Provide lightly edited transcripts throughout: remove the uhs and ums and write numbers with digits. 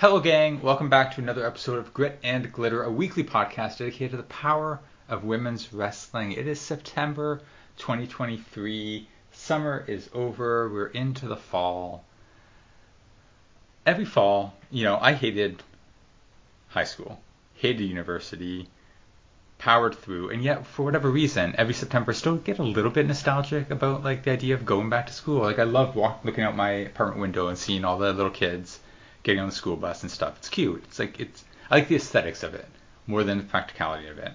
Hello gang, welcome back to another episode of Grit and Glitter, a weekly podcast dedicated to the power of women's wrestling. It is September 2023, summer is over, we're into the fall. Every fall, I hated high school, hated university, powered through, and yet for whatever reason, every September I still get a little bit nostalgic about the idea of going back to school. I love looking out my apartment window and seeing all the little kids getting on the school bus and stuff. It's cute. I like the aesthetics of it more than the practicality of it.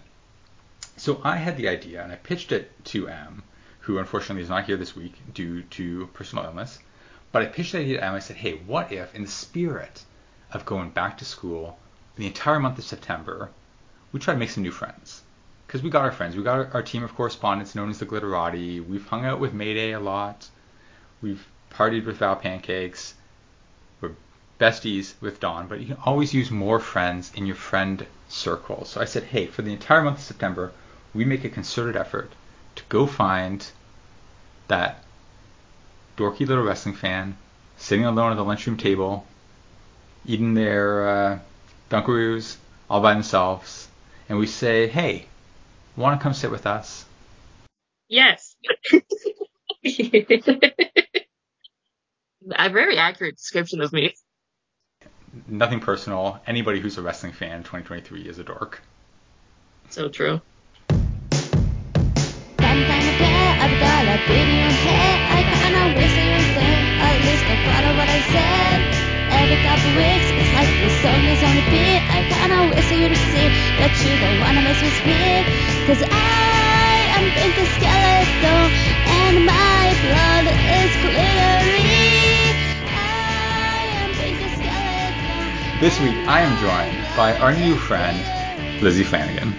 So I had the idea, and I pitched it to Em, who unfortunately is not here this week due to personal illness. But I pitched the idea to Em. I said, hey, what if in the spirit of going back to school the entire month of September, we try to make some new friends? Because we got our friends. We got our team of correspondents known as the Glitterati. We've hung out with Mayday a lot. We've partied with Val Pancakes. Besties with Dawn, but you can always use more friends in your friend circle. So I said, hey, for the entire month of September, we make a concerted effort to go find that dorky little wrestling fan sitting alone at the lunchroom table, eating their Dunkaroos all by themselves, and we say, hey, want to come sit with us? Yes. A very accurate description of me. Nothing personal. Anybody who's a wrestling fan in 2023 is a dork. So true. This week, I am joined by our new friend, Lizzie Flanagan.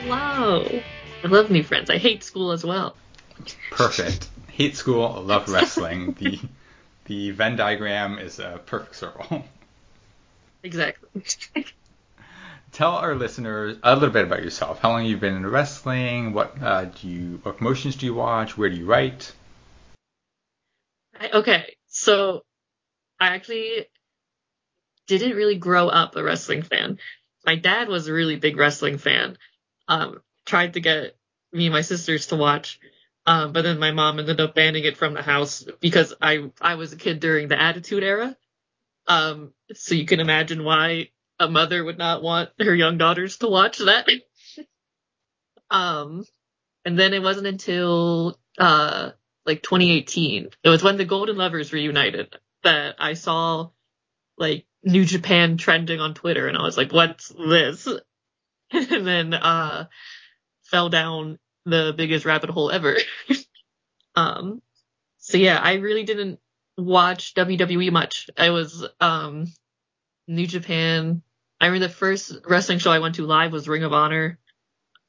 Hello. I love new friends. I hate school as well. Perfect. Hate school, love wrestling. The Venn diagram is a perfect circle. Exactly. Tell our listeners a little bit about yourself. How long you've been in wrestling? What promotions do you watch? Where do you write? Okay, so I actually didn't really grow up a wrestling fan. My dad was a really big wrestling fan. Tried to get me and my sisters to watch, but then my mom ended up banning it from the house because I was a kid during the Attitude Era. So you can imagine why a mother would not want her young daughters to watch that. And then it wasn't until 2018. It was when the Golden Lovers reunited that I saw New Japan trending on Twitter, and I was like, what's this? And then fell down the biggest rabbit hole ever. So yeah, I really didn't watch WWE much. I was New Japan. I remember the first wrestling show I went to live was Ring of Honor.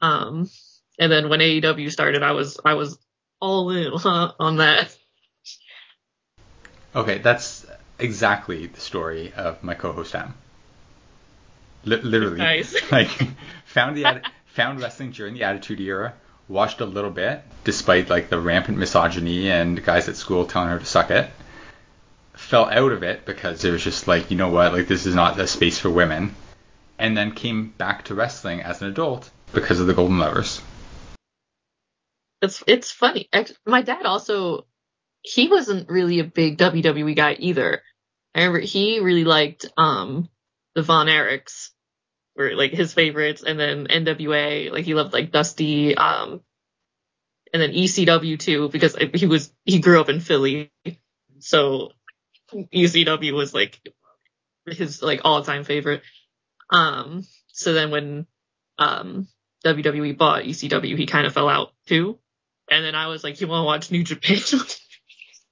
And then when AEW started, I was all in on that. Okay, that's exactly the story of my co-host Em. Literally, nice. found wrestling during the Attitude Era, watched a little bit, despite the rampant misogyny and guys at school telling her to suck it. Fell out of it because it was just this is not a space for women. And then came back to wrestling as an adult because of the Golden Lovers. It's funny. My dad also, he wasn't really a big WWE guy either. I remember he really liked the Von Erichs were his favorites, and then NWA. He loved Dusty, and then ECW too, because he grew up in Philly, so ECW was his all time favorite. So then when WWE bought ECW, he kind of fell out too, and then I was like, you want to watch New Japan?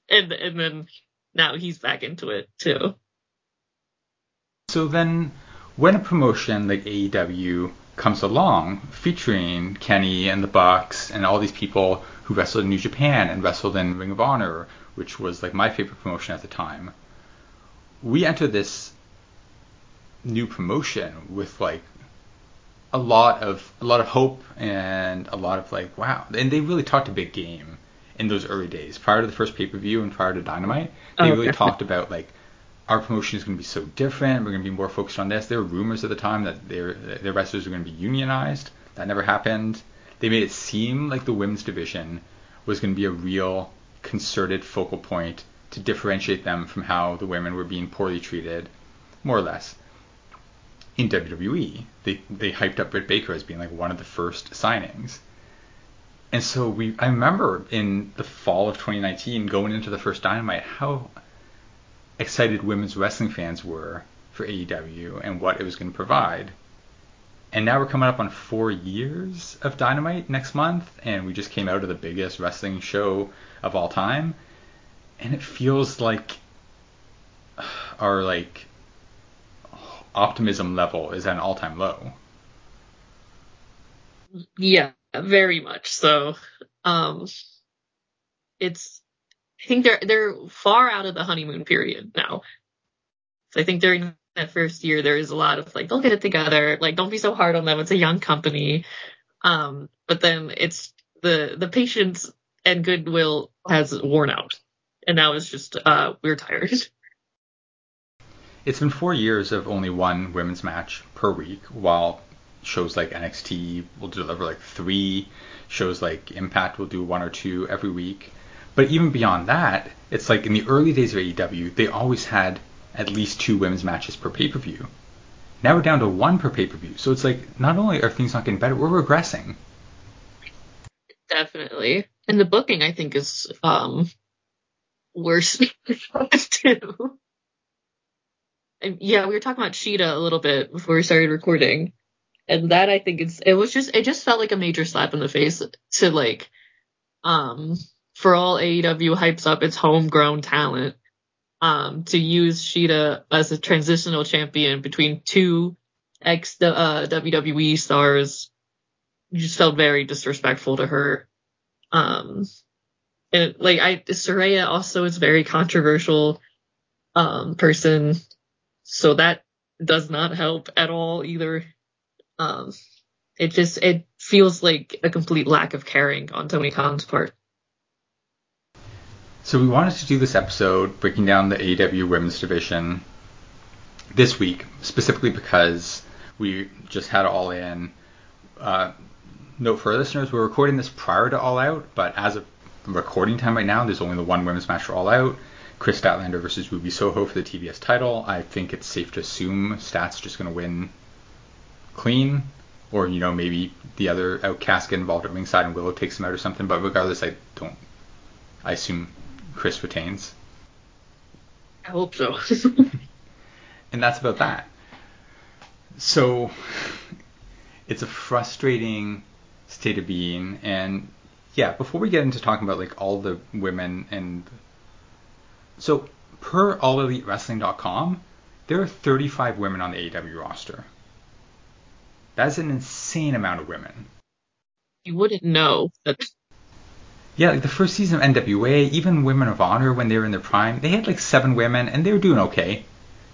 And then now he's back into it too. So then when a promotion like AEW comes along featuring Kenny and the Bucks and all these people who wrestled in New Japan and wrestled in Ring of Honor, which was my favorite promotion at the time, we enter this new promotion with a lot of hope and a lot of wow. And they really talked a big game in those early days, prior to the first pay-per-view and prior to Dynamite. They really talked about our promotion is going to be so different. We're going to be more focused on this. There were rumors at the time that their wrestlers were going to be unionized. That never happened. They made it seem like the women's division was going to be a real concerted focal point to differentiate them from how the women were being poorly treated, more or less. In WWE, they hyped up Britt Baker as being like one of the first signings. And so I remember in the fall of 2019, going into the first Dynamite, how excited women's wrestling fans were for AEW and what it was going to provide. And now we're coming up on 4 years of Dynamite next month, and we just came out of the biggest wrestling show of all time. And it feels like our optimism level is at an all-time low. Yeah, very much so. I think they're far out of the honeymoon period now. So I think during that first year there is a lot of they'll get it together, don't be so hard on them, it's a young company. But then it's the patience and goodwill has worn out. And now it's just we're tired. It's been 4 years of only one women's match per week, while shows like NXT will deliver three, shows like Impact will do one or two every week. But even beyond that, it's in the early days of AEW, they always had at least two women's matches per pay-per-view. Now we're down to one per pay-per-view. So it's not only are things not getting better, we're regressing. Definitely. And the booking, I think, is worse too. Yeah, we were talking about Shida a little bit before we started recording, and that I think it just felt like a major slap in the face to for all AEW hypes up its homegrown talent, to use Shida as a transitional champion between two ex WWE stars just felt very disrespectful to her. And Saraya also is a very controversial person. So that does not help at all either. It feels like a complete lack of caring on Tony Khan's part. So we wanted to do this episode breaking down the AEW women's division this week, specifically because we just had All In. Note for our listeners, we're recording this prior to All Out, but as of recording time right now, there's only the one women's match for All Out. Kris Statlander versus Ruby Soho for the TBS title. I think it's safe to assume Stat's just going to win clean, or maybe the other outcasts get involved at ringside and Willow takes him out or something. But regardless, I assume Kris retains. I hope so. And that's about that. So it's a frustrating state of being, and yeah. Before we get into talking about all the women and so, per AllEliteWrestling.com, there are 35 women on the AEW roster. That's an insane amount of women. You wouldn't know. Yeah, the first season of NWA, even Women of Honor, when they were in their prime, they had 7 women, and they were doing okay.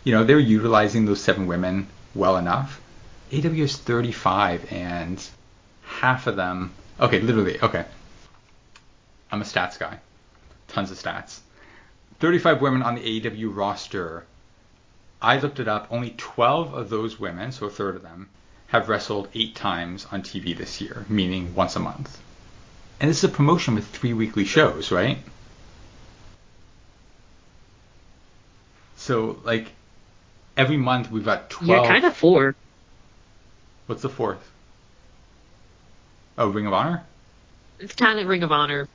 They were utilizing those 7 women well enough. AEW is 35, and half of them... Okay, literally, okay. I'm a stats guy. Tons of stats. 35 women on the AEW roster. I looked it up. Only 12 of those women, so a third of them, have wrestled 8 times on TV this year, meaning once a month. And this is a promotion with 3 weekly shows, right? So, every month we've got 12. Yeah, kind of 4. What's the fourth? Oh, Ring of Honor? It's kind of Ring of Honor.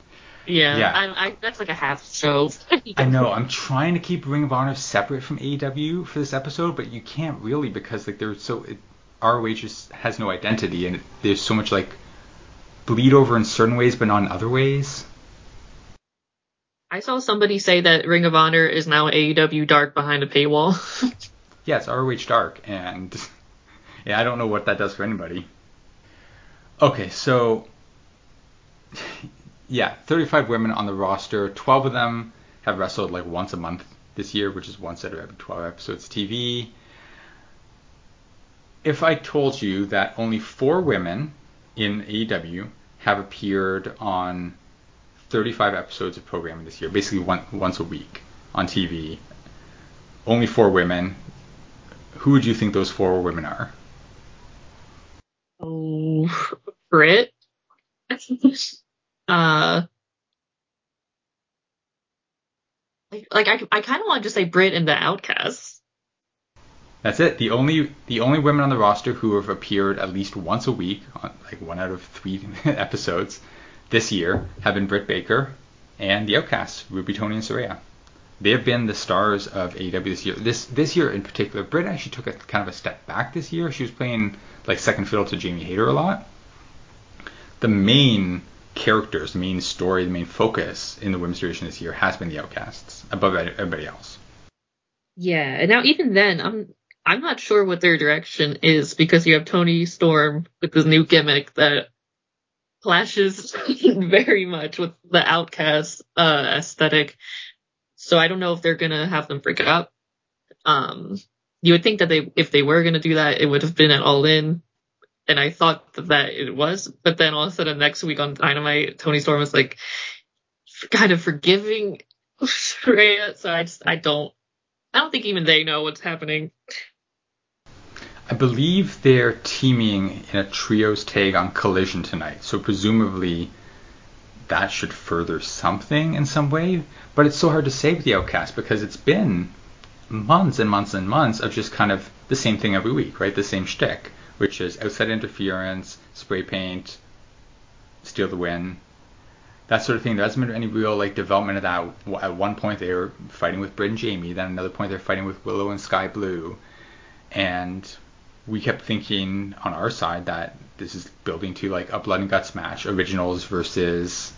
Yeah. I that's a half show. I know. I'm trying to keep Ring of Honor separate from AEW for this episode, but you can't really because ROH just has no identity, and there's so much bleed over in certain ways, but not in other ways. I saw somebody say that Ring of Honor is now AEW Dark behind a paywall. Yeah, it's ROH Dark, and yeah, I don't know what that does for anybody. Okay, so. Yeah, 35 women on the roster. 12 of them have wrestled once a month this year, which is once out of every 12 episodes TV. If I told you that only 4 women in AEW have appeared on 35 episodes of programming this year, basically once a week on TV, only four women. Who do you think those four women are? Oh, Britt. I kind of want to just say Britt and the Outcasts. That's it. The only women on the roster who have appeared at least once a week, on like one out of three episodes this year, have been Britt Baker and the Outcasts, Ruby, Toni, and Saraya. They have been the stars of AEW this year. This year in particular, Britt actually took kind of a step back this year. She was playing like second fiddle to Jamie Hayter a lot. The main characters, the main story, the main focus in the women's division this year has been the Outcasts above everybody else. Yeah, and now even then, I'm not sure what their direction is, because you have Toni Storm with this new gimmick that clashes very much with the Outcast aesthetic. So I don't know if they're going to have them break up. You would think that if they were going to do that, it would have been at All In. And I thought that it was. But then all of a sudden next week on Dynamite, Toni Storm was like kind of forgiving Saraya. So I don't think even they know what's happening. I believe they're teaming in a trios tag on Collision tonight. So presumably that should further something in some way, but it's so hard to say with the Outcast because it's been months and months and months of just kind of the same thing every week, right? The same shtick, which is outside interference, spray paint, steal the win, that sort of thing. There hasn't been any real like development of that. At one point they were fighting with Britt and Jamie, then another point they're fighting with Willow and Skye Blue, and we kept thinking on our side that this is building to like a blood and guts match, originals versus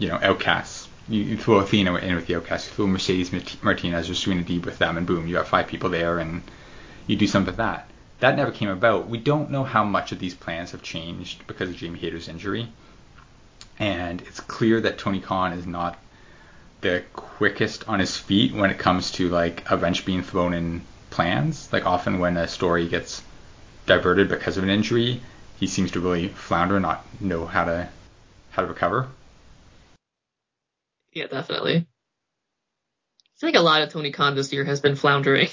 Outcasts. You throw Athena in with the Outcasts, you throw Mercedes Martinez or Serena Deeb with them, and boom, you have five people there and you do something with that. That never came about. We don't know how much of these plans have changed because of Jamie Hayter's injury, and it's clear that Tony Khan is not the quickest on his feet when it comes to like a wrench being thrown in plans. Like often when a story gets diverted because of an injury, he seems to really flounder and not know how to recover. Yeah, definitely. I think a lot of Tony Khan this year has been floundering.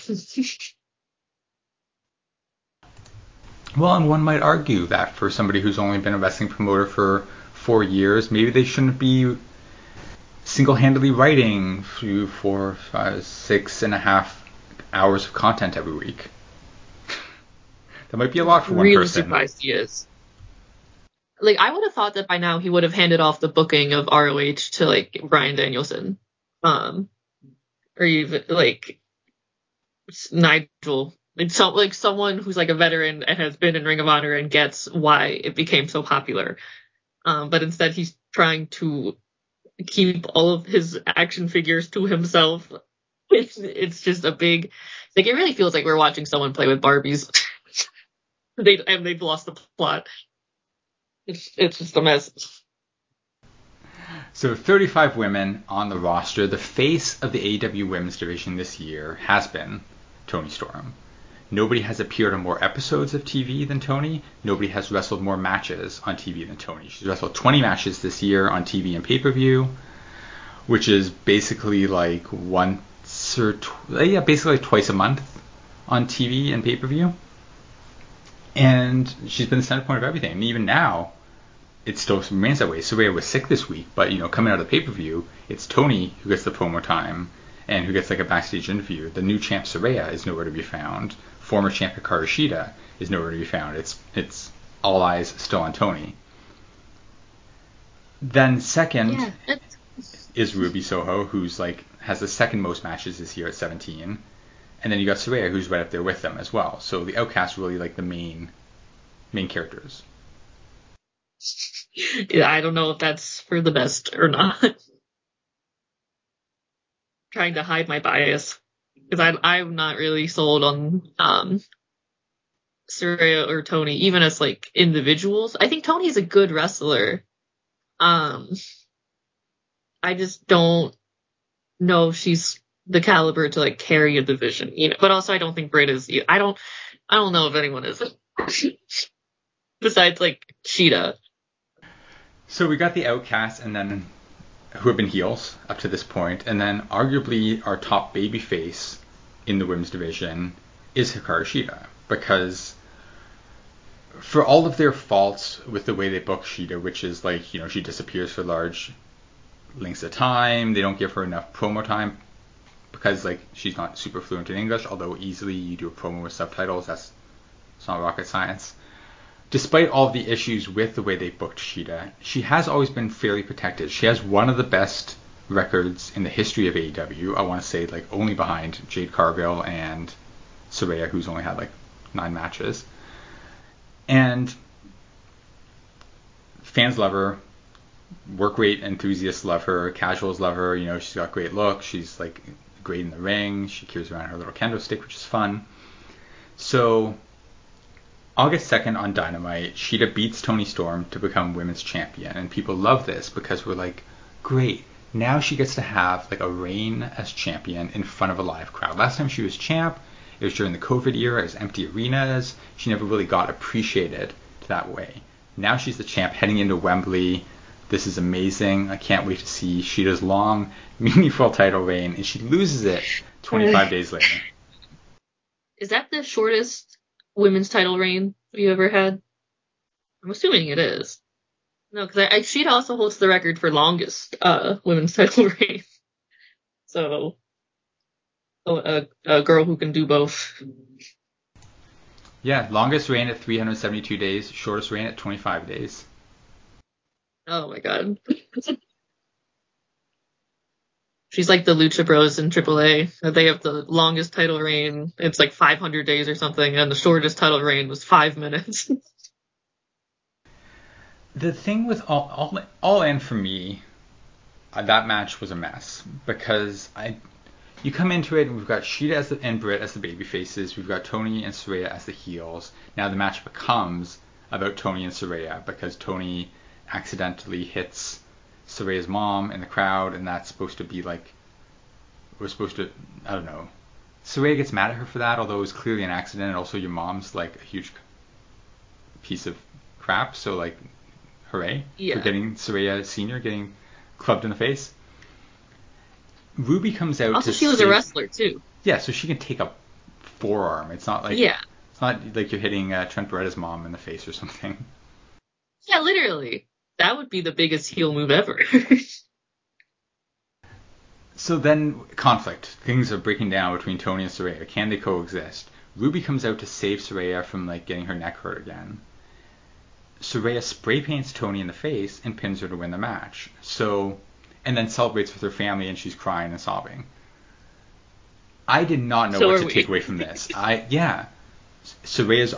Well, and one might argue that for somebody who's only been a wrestling promoter for 4 years, maybe they shouldn't be single-handedly writing 6.5 hours of content every week. That might be a lot for one person. I'm really surprised he is. Like, I would have thought that by now he would have handed off the booking of ROH to, like, Bryan Danielson. Or even, like, Nigel. So, like, someone who's, like, a veteran and has been in Ring of Honor and gets why it became so popular. But instead he's trying to keep all of his action figures to himself. It's just a big... Like, it really feels like we're watching someone play with Barbies. They've lost the plot. It's just a mess. So 35 women on the roster. The face of the AEW women's division this year has been Toni Storm. Nobody has appeared on more episodes of TV than Toni. Nobody has wrestled more matches on TV than Toni. She's wrestled 20 matches this year on TV and pay-per-view, which is basically like twice a month on TV and pay-per-view. And she's been the center point of everything. And even now, it still remains that way. Saraya was sick this week, but, coming out of the pay-per-view, it's Toni who gets the promo time and who gets, like, a backstage interview. The new champ Saraya is nowhere to be found. Former champ Hikaru Shida is nowhere to be found. It's all eyes still on Toni. Then second is Ruby Soho, who's, like, has the second most matches this year at 17. And then you got Saraya, who's right up there with them as well. So the Outcasts really like the main characters. Yeah, I don't know if that's for the best or not. Trying to hide my bias because I'm not really sold on Saraya or Toni, even as like individuals. I think Toni's a good wrestler. I just don't know if she's the caliber to like carry a division, but also I don't think Britt is. I don't know if anyone is besides like Shida. So we got the Outcasts, and then who have been heels up to this point, and then arguably our top babyface in the women's division is Hikaru Shida, because for all of their faults with the way they book Shida, which is like, you know, she disappears for large lengths of time, they don't give her enough promo time because like she's not super fluent in English, although easily you do a promo with subtitles, it's not rocket science. Despite all the issues with the way they booked Shida, she has always been fairly protected. She has one of the best records in the history of AEW. I want to say like only behind Jade Cargill and Saraya, who's only had like 9 matches. And fans love her. Work rate enthusiasts love her. Casuals love her. You know, she's got great look. She's like great in the ring. She carries around her little kendo stick, which is fun. So August 2nd on Dynamite, Shida beats Toni Storm to become women's champion. And people love this because we're like, great. Now she gets to have like a reign as champion in front of a live crowd. Last time she was champ, it was during the COVID era. It was empty arenas. She never really got appreciated that way. Now she's the champ heading into Wembley. This is amazing. I can't wait to see Shida's long, meaningful title reign. And she loses it 25 days later. Is that the shortest women's title reign you ever had? I'm assuming it is. No, because Shida also holds the record for longest women's title reign. So... A girl who can do both. Yeah, longest reign at 372 days, shortest reign at 25 days. Oh my god. She's like the Lucha Bros in AAA. They have the longest title reign. It's like 500 days or something, and the shortest title reign was 5 minutes. The thing with All In for me, that match was a mess because You come into it and we've got Shida and Britt as the baby faces. We've got Toni and Saraya as the heels. Now the match becomes about Toni and Saraya because Toni accidentally hits Saraya's mom in the crowd, and that's supposed to be like, we're supposed to, I don't know. Saraya gets mad at her for that, although it was clearly an accident. And also your mom's like a huge piece of crap. So like, hooray for getting Saraya Senior getting clubbed in the face. Ruby comes out. Also, she was a wrestler too. Yeah, so she can take a forearm. It's not like it's not like you're hitting Trent Beretta's mom in the face or something. Yeah, literally, that would be the biggest heel move ever. So then, conflict. Things are breaking down between Toni and Saraya. Can they coexist? Ruby comes out to save Saraya from like getting her neck hurt again. Saraya spray paints Toni in the face and pins her to win the match. So. And then celebrates with her family, and she's crying and sobbing. I did not know what to take away from this. Saraya's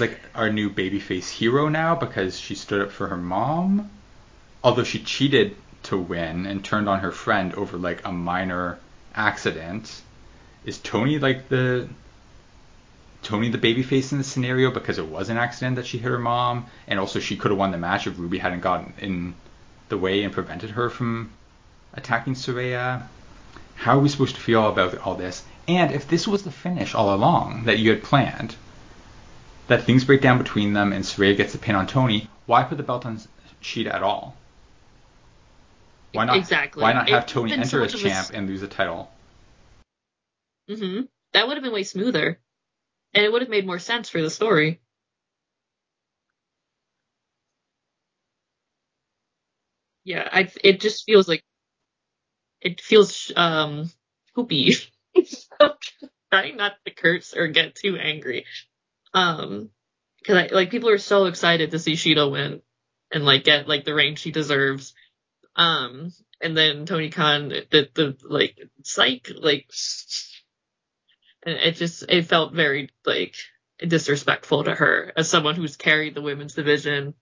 like our new babyface hero now because she stood up for her mom, although she cheated to win and turned on her friend over like a minor accident. Is Toni like the babyface in this scenario because it was an accident that she hit her mom, and also she could have won the match if Ruby hadn't gotten in the way and prevented her from attacking Saraya? How are we supposed to feel about all this? And if this was the finish all along that you had planned, that things break down between them and Saraya gets the pin on Toni, why put the belt on Shida at all? Why not? Exactly. Why not have Toni enter as champ and lose the title? Mm-hmm. That would have been way smoother, and it would have made more sense for the story. Yeah, it just feels like, it feels poopy. Trying not to curse or get too angry. Because people are so excited to see Shida win and like get like the reign she deserves. And then Tony Khan, and it felt very like disrespectful to her as someone who's carried the women's division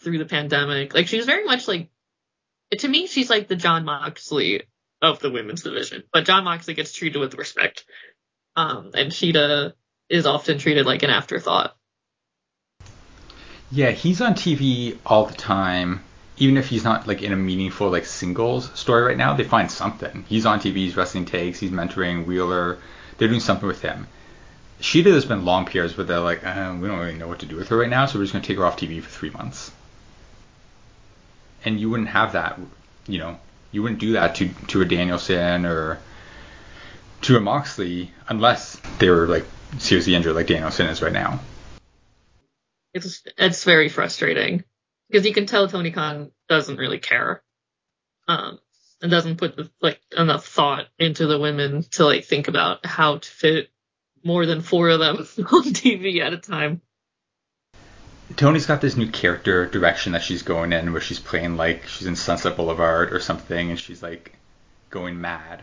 through the pandemic. Like, she was very much like, to me, she's like the Jon Moxley of the women's division, but Jon Moxley gets treated with respect, and Shida is often treated like an afterthought. Yeah, he's on TV all the time, even if he's not like in a meaningful like singles story right now. They find something. He's on TV, he's wrestling takes, he's mentoring Wheeler. They're doing something with him. Shida has been long periods where they're like, we don't really know what to do with her right now, so we're just going to take her off TV for 3 months. And you wouldn't have that, you know. You wouldn't do that to a Danielson or to a Moxley unless they were, like, seriously injured like Danielson is right now. It's very frustrating because you can tell Tony Khan doesn't really care and doesn't put, like, enough thought into the women to, like, think about how to fit more than four of them on TV at a time. Tony's got this new character direction that she's going in where she's playing like she's in Sunset Boulevard or something and she's like going mad.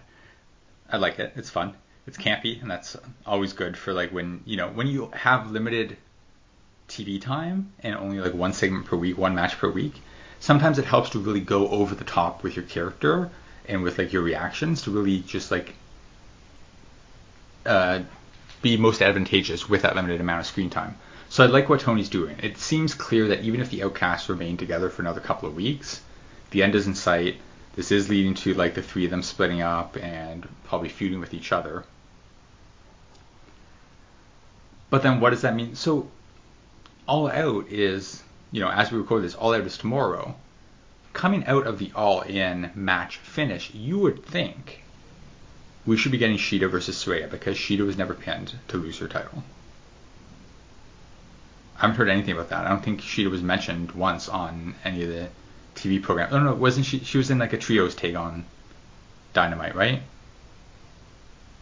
I like it. It's fun. It's campy, and that's always good for like when you have limited TV time and only like one segment per week, one match per week, sometimes it helps to really go over the top with your character and with like your reactions to really just like be most advantageous with that limited amount of screen time. So I like what Tony's doing. It seems clear that even if the Outcasts remain together for another couple of weeks, the end is in sight. This is leading to like the three of them splitting up and probably feuding with each other. But then what does that mean? So All Out is, you know, as we record this, All Out is tomorrow. Coming out of the All In match finish, you would think we should be getting Shida versus Saraya because Shida was never pinned to lose her title. I haven't heard anything about that. I don't think Shida was mentioned once on any of the TV programs. Oh, no, wasn't she? She was in like a trios tag on Dynamite, right?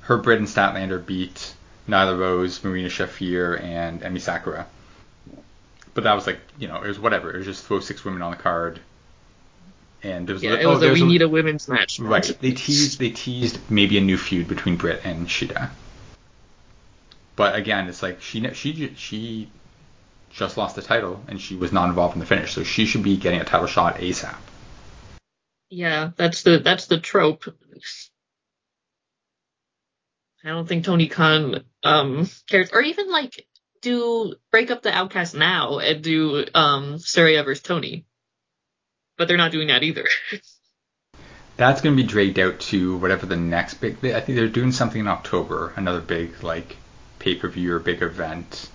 Her, Britt, and Statlander beat Nyla Rose, Marina Shafir, and Emi Sakura. But that was like, you know, it was whatever. It was just throw six women on the card. And there was need a women's match. Right. They teased maybe a new feud between Britt and Shida. But again, it's like she just lost the title, and she was not involved in the finish, so she should be getting a title shot ASAP. Yeah, that's the trope. I don't think Tony Khan cares, or even like do break up the Outcast now and do Saraya versus Tony, but they're not doing that either. That's going to be dragged out to whatever the next big. I think they're doing something in October, another big like pay-per-view or big event.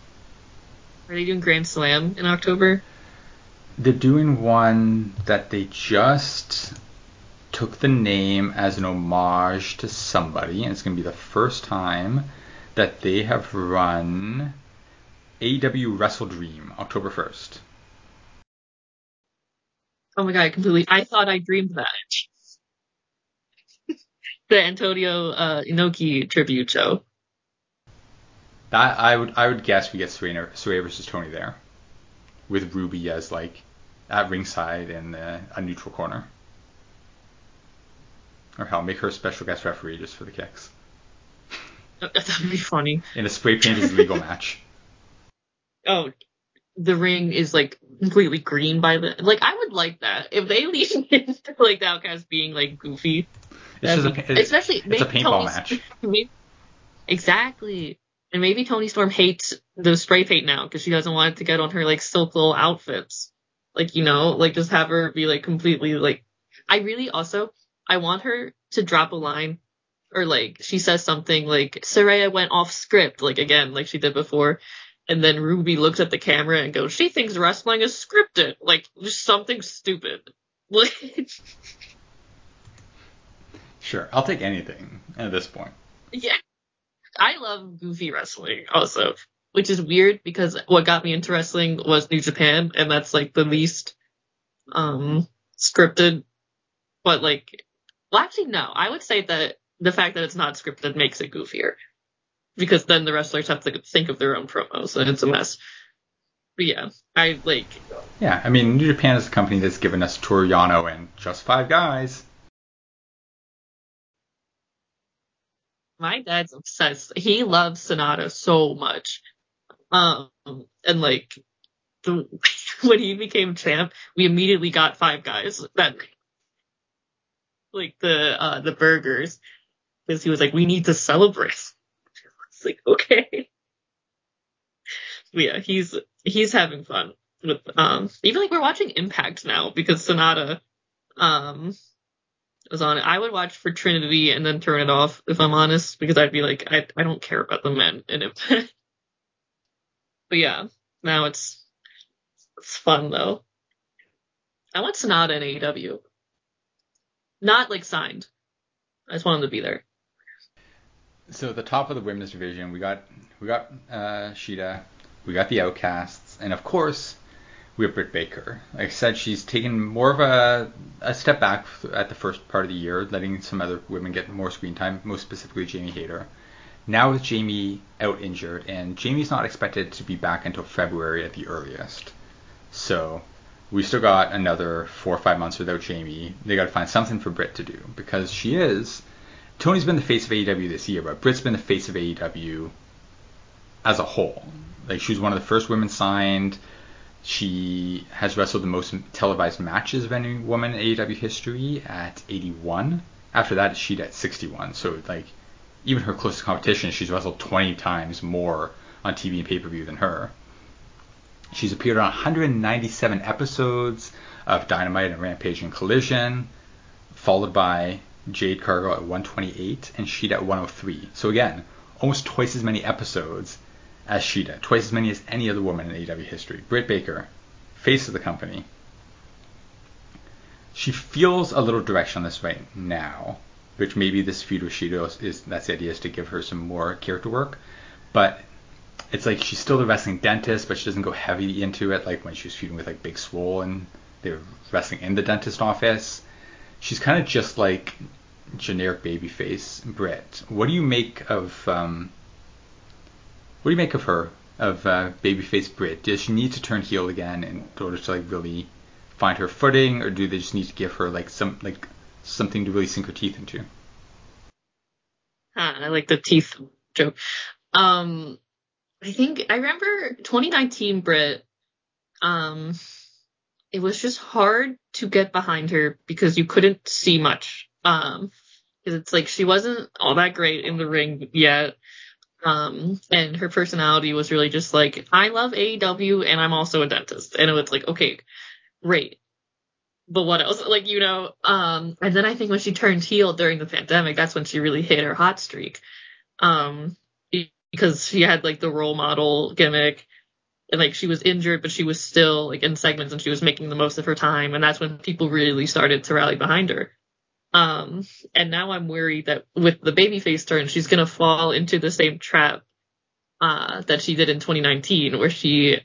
Are they doing Grand Slam in October? They're doing one that they just took the name as an homage to somebody, and it's going to be the first time that they have run AEW Wrestle Dream, October 1st. Oh my god, I thought I dreamed that. The Antonio Inoki tribute show. That I would guess we get Saraya versus Tony there, with Ruby as like at ringside in a neutral corner. Or hell, make her a special guest referee just for the kicks. That'd be funny. In a spray painted legal match. Oh, the ring is like completely green by the I would like that if they leave into like the Outcast being like goofy. It's a paintball match. Exactly. And maybe Toni Storm hates the spray paint now because she doesn't want it to get on her, like, silk little outfits. Like, you know, like, just have her be, like, completely, like... I want her to drop a line or, like, she says something like, Saraya went off script, like, again, like she did before. And then Ruby looks at the camera and goes, she thinks wrestling is scripted. Like, just something stupid. Like... Sure, I'll take anything at this point. Yeah. I love goofy wrestling also, which is weird because what got me into wrestling was New Japan, and that's like the least scripted. But like, well, actually, no, I would say that the fact that it's not scripted makes it goofier because then the wrestlers have to think of their own promos, and it's a mess. But yeah, I mean, New Japan is the company that's given us Toru Yano and Just Five Guys. My dad's obsessed. He loves Sonata so much. And like when he became champ, we immediately got Five Guys that like the burgers because he was like, we need to celebrate. It's like, okay. But yeah, he's having fun with even like we're watching Impact now because Sonata was on it. I would watch for Trinity and then turn it off if I'm honest, because I'd be like, I don't care about the men in it. But yeah, now it's fun though. I want Sonata in AEW. Not like signed. I just want him to be there. So the top of the women's division, we got Shida, we got the Outcasts, and of course we have Britt Baker. Like I said, she's taken more of a step back at the first part of the year, letting some other women get more screen time, most specifically Jamie Hayter. Now with Jamie out injured, and Jamie's not expected to be back until February at the earliest. So we still got another 4 or 5 months without Jamie. They got to find something for Britt to do, because she is... Tony's been the face of AEW this year, but Britt's been the face of AEW as a whole. Like, she was one of the first women signed. She has wrestled the most televised matches of any woman in AEW history at 81. After that, she's at 61. So, like, even her closest competition, she's wrestled 20 times more on TV and pay-per-view than her. She's appeared on 197 episodes of Dynamite and Rampage and Collision, followed by Jade Cargill at 128 and Shida at 103. So again, almost twice as many episodes as Shida, twice as many as any other woman in AEW history. Britt Baker, face of the company. She feels a little direction on this right now, which maybe this feud with Shida is the idea is to give her some more character work. But it's like she's still the wrestling dentist, but she doesn't go heavy into it like when she was feuding with like Big Swole and they were wrestling in the dentist office. She's kind of just like generic babyface Britt. What do you make of her, of babyface Britt? Does she need to turn heel again in order to like really find her footing, or do they just need to give her like something to really sink her teeth into? I like the teeth joke. I think I remember 2019 Britt. It was just hard to get behind her because you couldn't see much. Because it's like she wasn't all that great in the ring yet. And her personality was really just like, I love AEW and I'm also a dentist. And it was like, okay, great. But what else? Like, you know, and then I think when she turned heel during the pandemic, that's when she really hit her hot streak. Because she had like the role model gimmick. And, like, she was injured, but she was still, like, in segments, and she was making the most of her time. And that's when people really started to rally behind her. And now I'm worried that with the babyface turn, she's going to fall into the same trap that she did in 2019, where she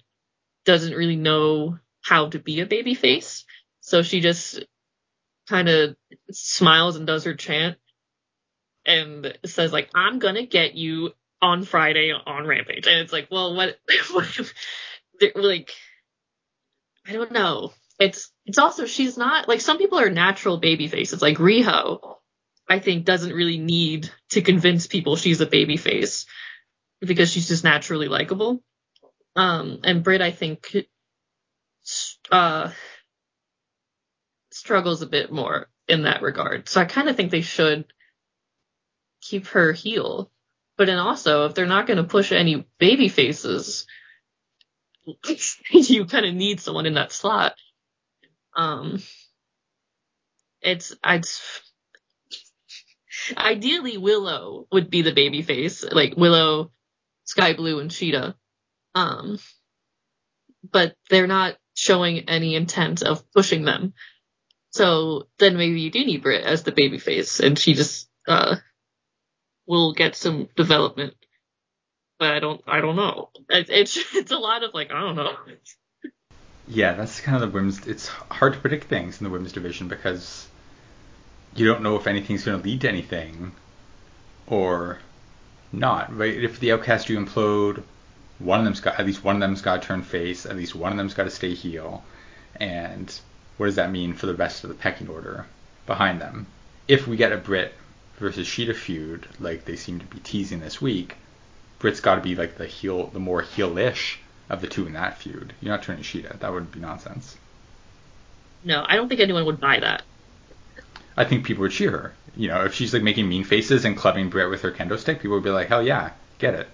doesn't really know how to be a babyface. So she just kind of smiles and does her chant and says, like, I'm going to get you on Friday on Rampage. And it's like, well, what like, I don't know. It's also, she's not, like, some people are natural baby faces. Like, Riho, I think, doesn't really need to convince people she's a baby face because she's just naturally likable. And Britt, I think, struggles a bit more in that regard. So I kind of think they should keep her heel. But then also, if they're not going to push any baby faces, you kind of need someone in that slot. Ideally, Willow would be the baby face, like Willow, Skye Blue, and Shida. But they're not showing any intent of pushing them. So then maybe you do need Britt as the baby face, and she just... we'll get some development, but I don't know. It's a lot of like, I don't know. Yeah, that's kind of the women's, it's hard to predict things in the women's division because you don't know if anything's going to lead to anything or not, right? If the Outcasts do implode, at least one of them's got to turn face, at least one of them's got to stay heel. And what does that mean for the rest of the pecking order behind them? If we get a Britt versus Shida feud, like they seem to be teasing this week, Britt's got to be like the more heel-ish of the two in that feud. You're not turning Shida. That would be nonsense. No, I don't think anyone would buy that. I think people would cheer her. You know, if she's like making mean faces and clubbing Britt with her kendo stick, people would be like, hell yeah, get it.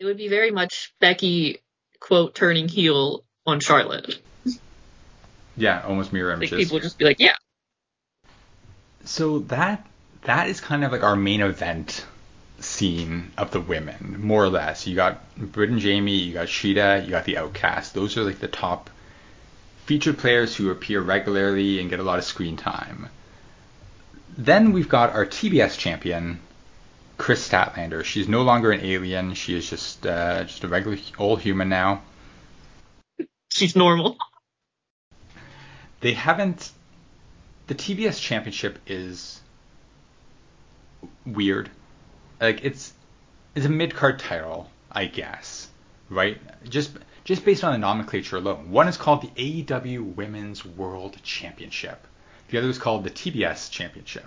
It would be very much Becky, quote, turning heel on Charlotte. Yeah, almost mirror images. Like people would just be like, yeah. So that is kind of like our main event scene of the women, more or less. You got Britt and Jamie, you got Shida, you got the Outcast. Those are like the top featured players who appear regularly and get a lot of screen time. Then we've got our TBS champion, Kris Statlander. She's no longer an alien. She is just a regular old human now. She's normal. They haven't... The TBS championship is weird. Like, it's a mid-card title, I guess, right? Just based on the nomenclature alone. One is called the AEW Women's World Championship. The other is called the TBS Championship.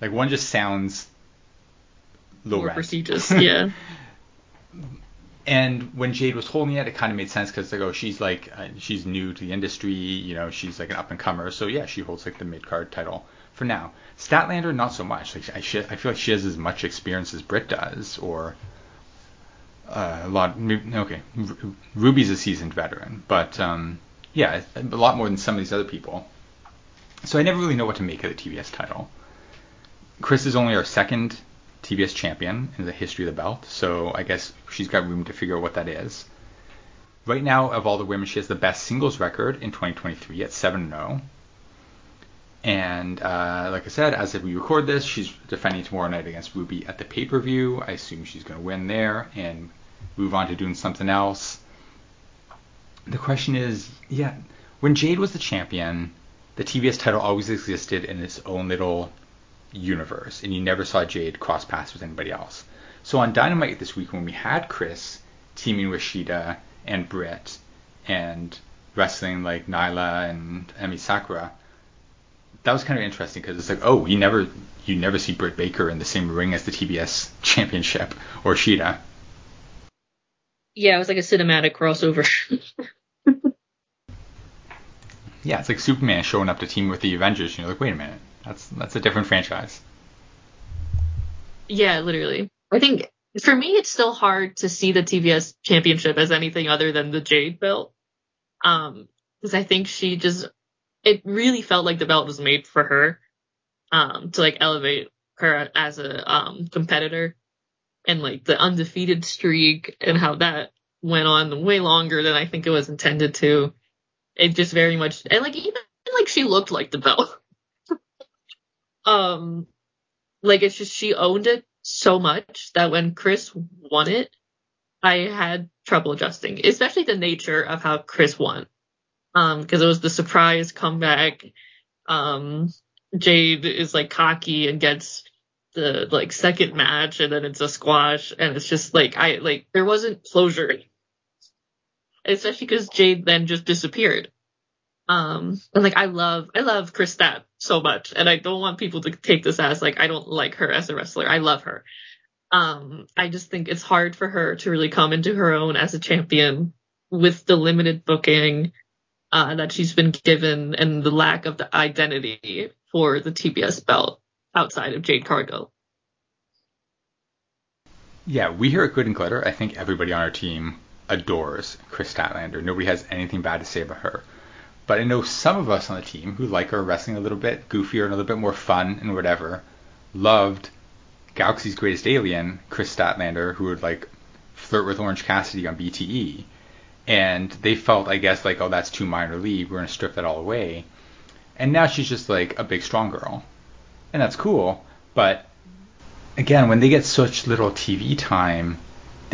Like, one just sounds low more rent. Prestigious, yeah. And when Jade was holding it, it kind of made sense because, like, oh, she's like she's new to the industry, you know, she's like an up and comer, so yeah, she holds like the mid card title for now. Statlander, not so much. Like, I feel like she has as much experience as Britt does, or a lot. Okay, Ruby's a seasoned veteran, but yeah, a lot more than some of these other people. So I never really know what to make of the TBS title. Kris is only our second TBS champion in the history of the belt, so I guess she's got room to figure out what that is. Right now, of all the women, she has the best singles record in 2023 at 7-0. And like I said, as if we record this, she's defending tomorrow night against Ruby at the pay-per-view. I assume she's going to win there and move on to doing something else. The question is, yeah, when Jade was the champion, the TBS title always existed in its own little universe, and you never saw Jade cross paths with anybody else. So on Dynamite this week, when we had Kris teaming with Shida and Britt and wrestling like Nyla and Emi Sakura, that was kind of interesting because it's like, oh, you never see Britt Baker in the same ring as the TBS championship or Shida. Yeah, it was like a cinematic crossover. Yeah, it's like Superman showing up to team with the Avengers. You're like, wait a minute, that's a different franchise. Yeah, literally. I think, for me, it's still hard to see the TBS championship as anything other than the Jade belt. Because I think she just, it really felt like the belt was made for her, to, like, elevate her as a competitor. And, like, the undefeated streak and how that went on way longer than I think it was intended to. It just very much, and like even like she looked like the belt. Like it's just she owned it so much that when Kris won it, I had trouble adjusting, especially the nature of how Kris won. Because it was the surprise comeback. Jade is like cocky and gets the like second match, and then it's a squash, and it's just like there wasn't closure. Especially because Jade then just disappeared. And like I love Kris Statlander so much, and I don't want people to take this as like I don't like her as a wrestler. I love her. I just think it's hard for her to really come into her own as a champion with the limited booking that she's been given and the lack of the identity for the TBS belt outside of Jade Cargill. Yeah, we here at Good and Glitter, I think everybody on our team adores Kris Statlander. Nobody has anything bad to say about her. But I know some of us on the team who like her wrestling a little bit goofier and a little bit more fun and whatever, loved Galaxy's Greatest Alien, Kris Statlander, who would like flirt with Orange Cassidy on BTE. And they felt, I guess, like, oh, that's too minor league. We're going to strip that all away. And now she's just like a big strong girl. And that's cool. But again, when they get such little TV time,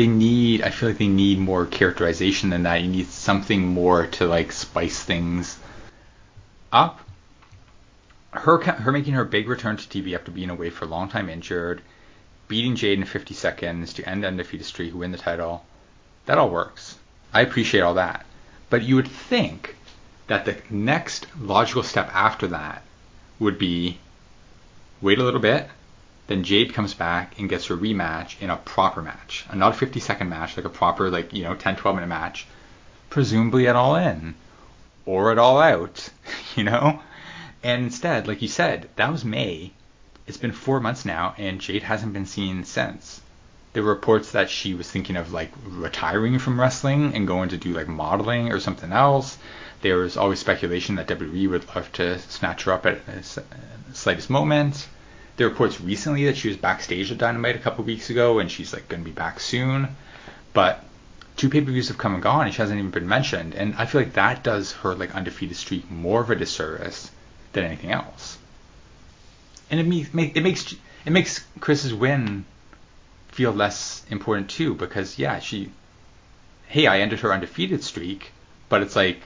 I feel like they need more characterization than that. You need something more to like spice things up. Her making her big return to TV after being away for a long time injured, beating Jade in 50 seconds to end the undefeated streak, win the title, that all works. I appreciate all that. But you would think that the next logical step after that would be wait a little bit. Then Jade comes back and gets her rematch in a proper match. Not a 50-second match, like a proper, like, you know, 10, 12-minute match. Presumably at All In. Or at All Out, you know? And instead, like you said, that was May. It's been 4 months now, and Jade hasn't been seen since. There were reports that she was thinking of, like, retiring from wrestling and going to do, like, modeling or something else. There was always speculation that WWE would love to snatch her up at the slightest moment. There were reports recently that she was backstage at Dynamite a couple weeks ago, and she's like going to be back soon. But two pay-per-views have come and gone, and she hasn't even been mentioned. And I feel like that does her, like, undefeated streak more of a disservice than anything else. And it makes Chris's win feel less important too, because I ended her undefeated streak, but it's like,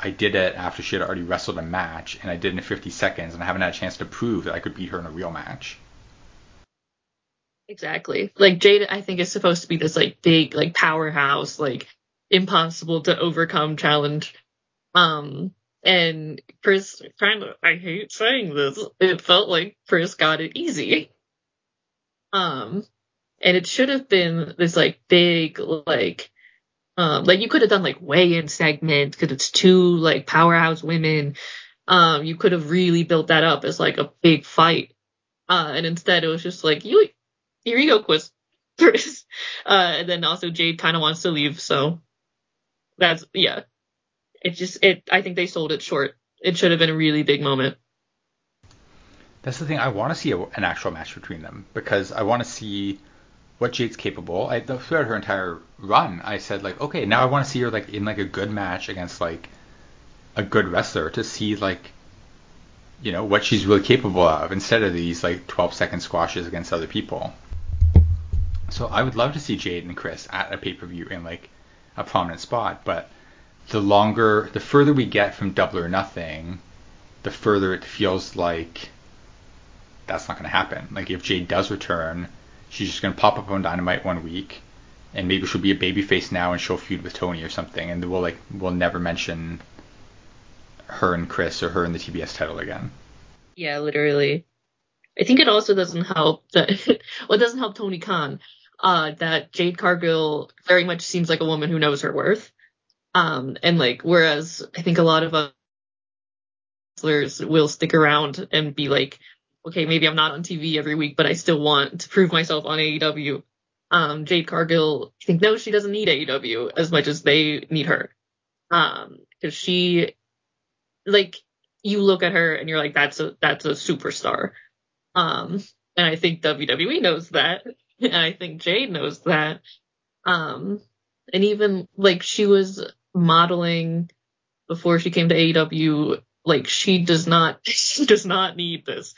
I did it after she had already wrestled a match, and I did it in 50 seconds, and I haven't had a chance to prove that I could beat her in a real match. Exactly. Like, Jade, I think, is supposed to be this, like, big, like, powerhouse, like, impossible to overcome challenge. And Kris kind of, I hate saying this, it felt like Kris got it easy. And it should have been this, like, big, like you could have done like weigh-in segments because it's two like powerhouse women. You could have really built that up as like a big fight, and instead it was just like, you, here you go, Kris. And then also Jade kind of wants to leave, so that's I think they sold it short. It should have been a really big moment. That's the thing. I want to see an actual match between them because I want to see what Jade's capable. Throughout her entire run, I said, like, okay, now I want to see her, like, in, like, a good match against, like, a good wrestler to see, like, you know, what she's really capable of instead of these, like, 12-second squashes against other people. So I would love to see Jade and Kris at a pay-per-view in, like, a prominent spot, but the further we get from Double or Nothing, the further it feels like that's not going to happen. Like, if Jade does return, she's just going to pop up on Dynamite one week, and maybe she'll be a babyface now and she'll feud with Toni or something, and we'll never mention her and Kris or her and the TBS title again. Yeah, literally. I think it also doesn't help it doesn't help Tony Khan that Jade Cargill very much seems like a woman who knows her worth. And like, whereas I think a lot of wrestlers will stick around and be like, okay, maybe I'm not on TV every week, but I still want to prove myself on AEW. Jade Cargill, I think, no, she doesn't need AEW as much as they need her. Because she, like, you look at her and you're like, that's a superstar. And I think WWE knows that. And I think Jade knows that. And even, like, she was modeling before she came to AEW. Like, she does not need this.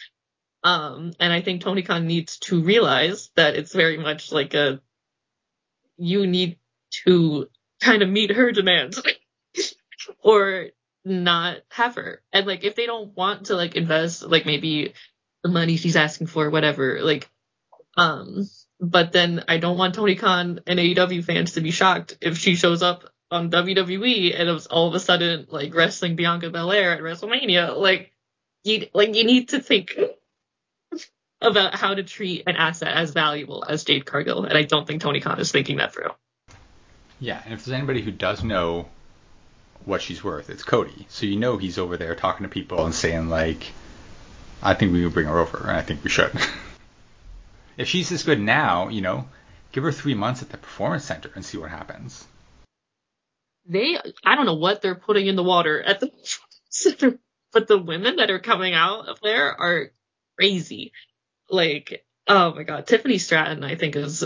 And I think Tony Khan needs to realize that it's very much like you need to kind of meet her demands or not have her. And like, if they don't want to like invest, like maybe the money she's asking for, whatever, like, but then I don't want Tony Khan and AEW fans to be shocked if she shows up on WWE and it was all of a sudden like wrestling Bianca Belair at WrestleMania. You need to think about how to treat an asset as valuable as Jade Cargill, and I don't think Tony Khan is thinking that through. Yeah, and if there's anybody who does know what she's worth, it's Cody. So you know he's over there talking to people and saying, like, I think we can bring her over, and I think we should. If she's this good now, you know, give her 3 months at the Performance Center and see what happens. I don't know what they're putting in the water at the Performance Center, but the women that are coming out of there are crazy. Like, oh my god, Tiffany Stratton, I think, is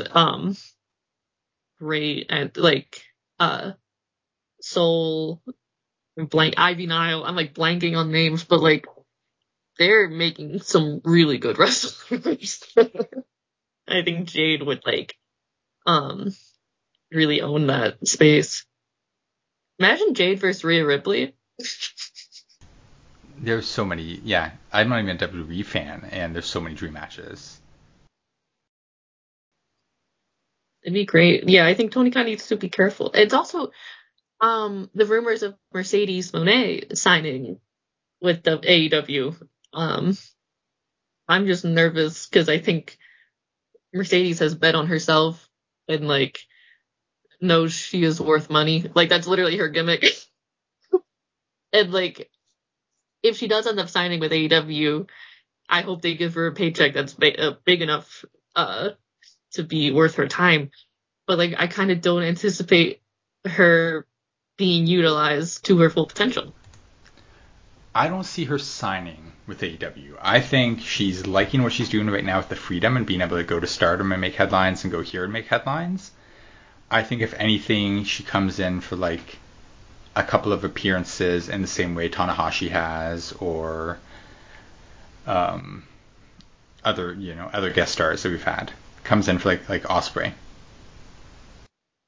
great, and like Soul blank, Ivy Nile. I'm like blanking on names, but like they're making some really good wrestlers. I think Jade would like really own that space. Imagine Jade versus Rhea Ripley. There's so many, yeah. I'm not even a WWE fan, and there's so many dream matches. It'd be great. Yeah, I think Tony Khan needs to be careful. It's also the rumors of Mercedes Moné signing with the AEW. I'm just nervous because I think Mercedes has bet on herself and, like, knows she is worth money. Like, that's literally her gimmick. And, like, if she does end up signing with AEW, I hope they give her a paycheck that's big enough to be worth her time. But, like, I kind of don't anticipate her being utilized to her full potential. I don't see her signing with AEW. I think she's liking what she's doing right now with the freedom and being able to go to Stardom and make headlines and go here and make headlines. I think if anything, she comes in for like a couple of appearances in the same way Tanahashi has, or other guest stars that we've had. Comes in for like Ospreay.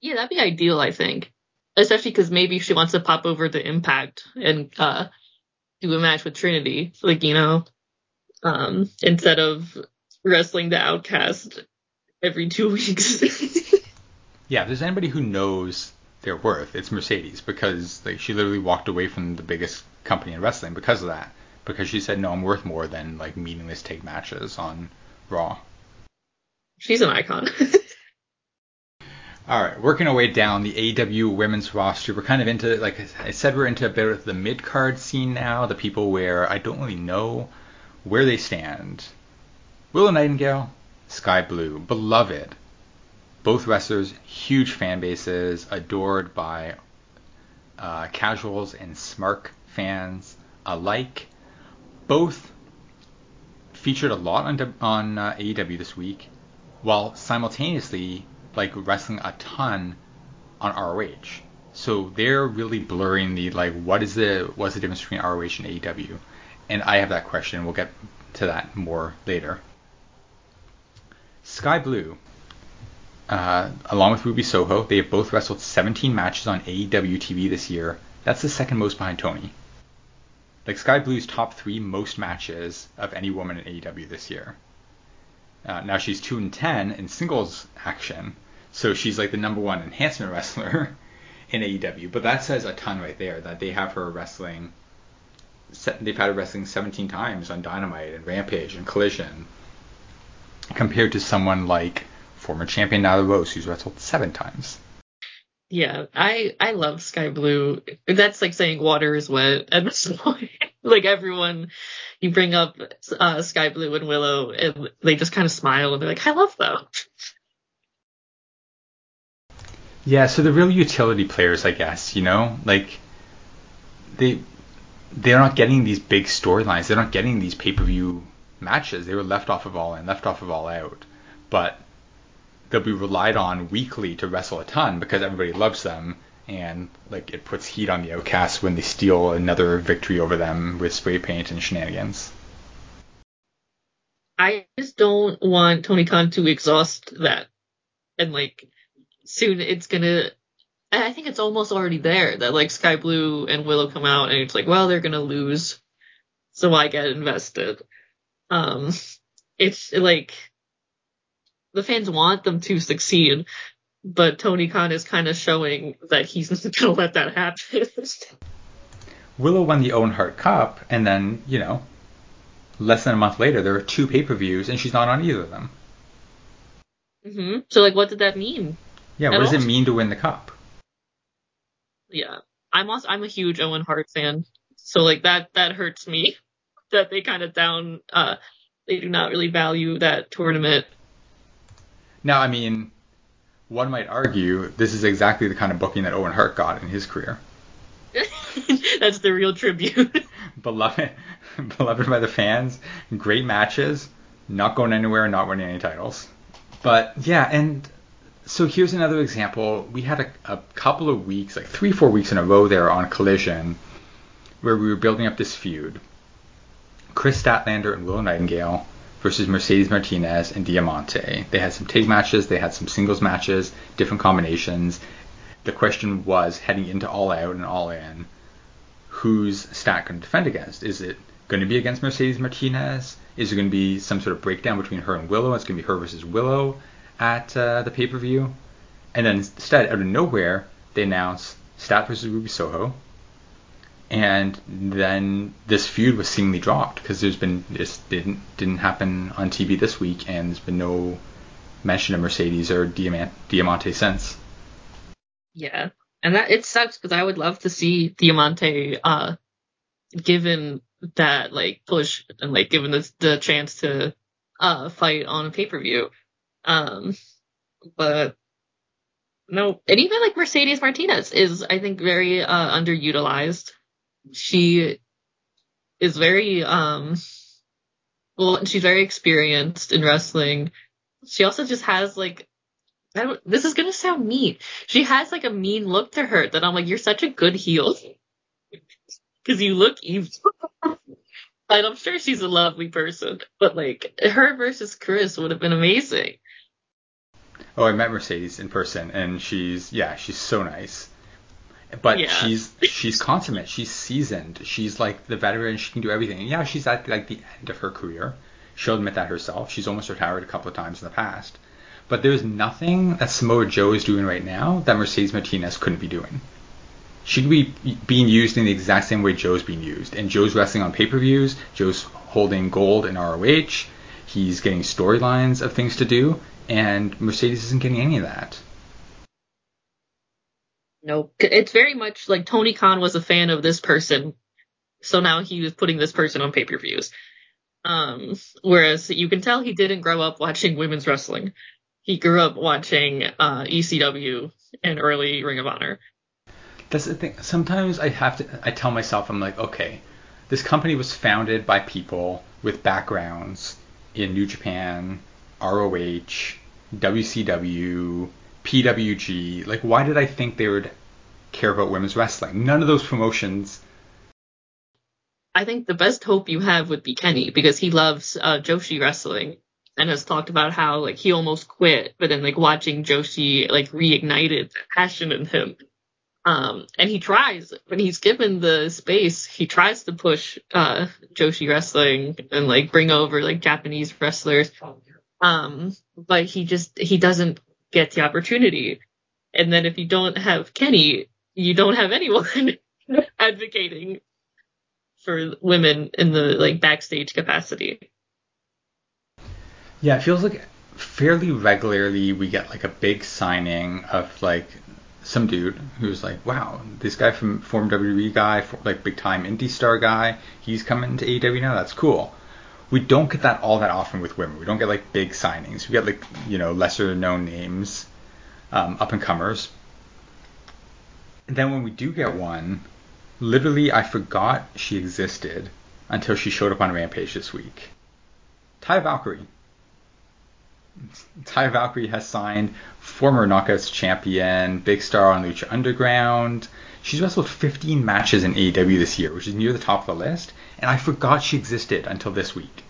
Yeah, that'd be ideal, I think. Especially because maybe she wants to pop over to Impact and do a match with Trinity, instead of wrestling the Outcast every 2 weeks. Yeah, if there's anybody who knows their worth, it's Mercedes, because like she literally walked away from the biggest company in wrestling because of that. Because she said, no, I'm worth more than like meaningless tag matches on Raw. She's an icon. All right, working our way down the AEW women's roster, we're kind of into, like I said, we're into a bit of the mid-card scene now, the people where I don't really know where they stand. Willow Nightingale, Skye Blue, beloved. Both wrestlers, huge fan bases, adored by casuals and SMARC fans alike. Both featured a lot on AEW this week, while simultaneously like wrestling a ton on ROH. So they're really blurring the like what's the difference between ROH and AEW? And I have that question. We'll get to that more later. Skye Blue, along with Ruby Soho, they have both wrestled 17 matches on AEW TV this year. That's the second most behind Toni. Like Skye Blue's top 3 most matches of any woman in AEW this year. Now she's 2-10 in singles action, so she's like the number 1 enhancement wrestler in AEW. But that says a ton right there that they have her wrestling. They've had her wrestling 17 times on Dynamite and Rampage and Collision, compared to someone like former champion Nyla Rose, who's wrestled 7 times. Yeah, I love Skye Blue. That's like saying water is wet at this point. Like everyone, you bring up Skye Blue and Willow, and they just kind of smile and they're like, I love them. Yeah, so the real utility players, I guess, like they're not getting these big storylines. They're not getting these pay-per-view matches. They were left off of All In, left off of All Out, but they'll be relied on weekly to wrestle a ton because everybody loves them. And like it puts heat on the Outcasts when they steal another victory over them with spray paint and shenanigans. I just don't want Tony Khan to exhaust that. And like soon it's gonna, I think it's almost already there that like Skye Blue and Willow come out and it's like, well, they're gonna lose, so I get invested. It's like the fans want them to succeed. But Tony Khan is kind of showing that he's not going to let that happen. Willow won the Owen Hart Cup, and then, less than a month later, there were 2 pay-per-views, and she's not on either of them. Mm-hmm. So, like, what did that mean? Yeah, what does it mean to win the cup? Yeah. I'm a huge Owen Hart fan, so, like, that hurts me. That they kind of they do not really value that tournament. Now, I mean, one might argue this is exactly the kind of booking that Owen Hart got in his career. That's the real tribute. Beloved by the fans, great matches, not going anywhere, not winning any titles. But yeah, and so here's another example. We had a couple of weeks, like 3-4 weeks in a row there on Collision, where we were building up this feud. Kris Statlander and Willow Nightingale versus Mercedes Martinez and Diamante. They had some tag matches, they had some singles matches, different combinations. The question was, heading into All Out and All In, who's Stat going to defend against? Is it going to be against Mercedes Martinez? Is it going to be some sort of breakdown between her and Willow? It's going to be her versus Willow at the pay-per-view. And then instead, out of nowhere, they announced Stat versus Ruby Soho. And then this feud was seemingly dropped because this didn't happen on TV this week, and there's been no mention of Mercedes or Diamante since. Yeah, and that it sucks because I would love to see Diamante given that like push and like given the chance to fight on a pay-per-view, but. No, and even like Mercedes Martinez is, I think, very underutilized. She is very she's very experienced in wrestling. She also just has like I don't, this is gonna sound mean. She has like a mean look to her that I'm like, you're such a good heel because you look evil. And I'm sure she's a lovely person, but like her versus Kris would have been amazing. Oh, I met Mercedes in person, and she's so nice. But yeah. she's consummate. She's seasoned. She's like the veteran. She can do everything. And yeah, she's at like the end of her career. She'll admit that herself. She's almost retired a couple of times in the past. But there's nothing that Samoa Joe is doing right now that Mercedes Martinez couldn't be doing. She could be being used in the exact same way Joe's being used. And Joe's wrestling on pay-per-views. Joe's holding gold in ROH. He's getting storylines of things to do. And Mercedes isn't getting any of that. No, it's very much like Tony Khan was a fan of this person, so now he was putting this person on pay-per-views. Whereas you can tell he didn't grow up watching women's wrestling. He grew up watching ECW and early Ring of Honor. That's the thing. Sometimes I tell myself, I'm like, okay, this company was founded by people with backgrounds in New Japan, ROH, WCW, PWG, like, why did I think they would care about women's wrestling? None of those promotions. I think the best hope you have would be Kenny, because he loves Joshi wrestling and has talked about how, like, he almost quit, but then, like, watching Joshi, like, reignited that passion in him. And he tries, when he's given the space, he tries to push Joshi wrestling and, like, bring over, like, Japanese wrestlers. But he doesn't get the opportunity. And then if you don't have Kenny, you don't have anyone advocating for women in the like backstage capacity. Yeah, it feels like fairly regularly we get like a big signing of like some dude who's like, wow, this guy from former WWE guy, like big time indie star guy, he's coming to AEW now, that's cool. We don't get that all that often with women. We don't get, like, big signings. We get, like, you know, lesser-known names, up-and-comers. And then when we do get one, literally I forgot she existed until she showed up on Rampage this week. Ty Valkyrie. Ty Valkyrie has signed, former Knockouts champion, big star on Lucha Underground. She's wrestled 15 matches in AEW this year, which is near the top of the list, and I forgot she existed until this week.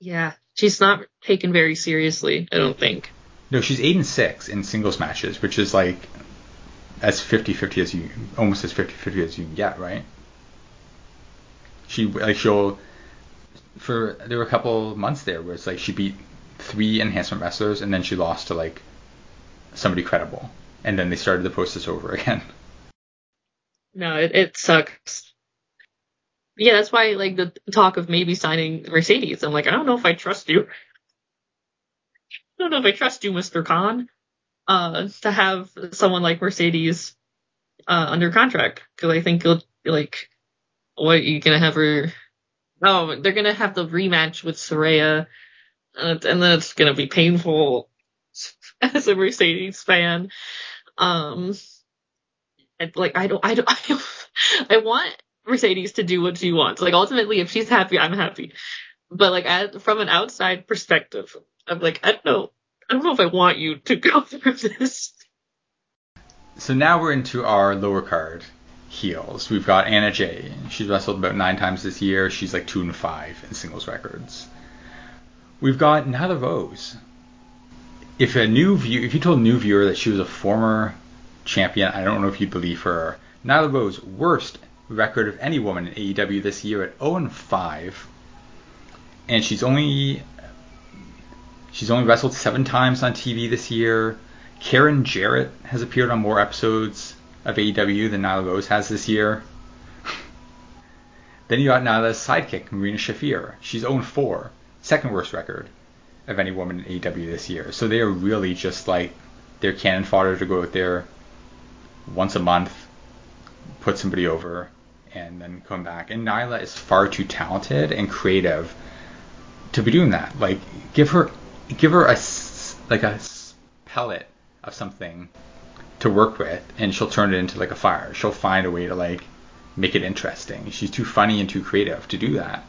Yeah, she's not taken very seriously, I don't think. No, she's 8-6 in singles matches, which is like as 50-50 as you, almost as 50-50 as you can get, right? She like there were a couple months there where it's like she beat 3 enhancement wrestlers and then she lost to like somebody credible. And then they started the process over again. No, it sucks. Yeah, that's why like the talk of maybe signing Mercedes. I'm like, I don't know if I trust you. I don't know if I trust you, Mr. Khan, to have someone like Mercedes under contract, because I think you'll like, what are you gonna have her? Oh, they're gonna have the rematch with Saraya, and then it's gonna be painful. As a Mercedes fan, I want Mercedes to do what she wants. Like ultimately, if she's happy, I'm happy. But like from an outside perspective, I'm like, I don't know if I want you to go through this. So now we're into our lower card heels. We've got Anna Jay. She's wrestled about 9 times this year. She's like 2-5 in singles records. We've got Nyla Rose. If you told a new viewer that she was a former champion, I don't know if you'd believe her. Nyla Rose, worst record of any woman in AEW this year at 0-5, and she's only wrestled 7 times on TV this year. Karen Jarrett has appeared on more episodes of AEW than Nyla Rose has this year. Then you got Nyla's sidekick, Marina Shafir. She's 0-4, second worst record of any woman in AEW this year. So they are really just like their cannon fodder to go out there once a month, put somebody over, and then come back. And Nyla is far too talented and creative to be doing that. Like give her a pellet of something to work with, and she'll turn it into like a fire. She'll find a way to like make it interesting. She's too funny and too creative to do that.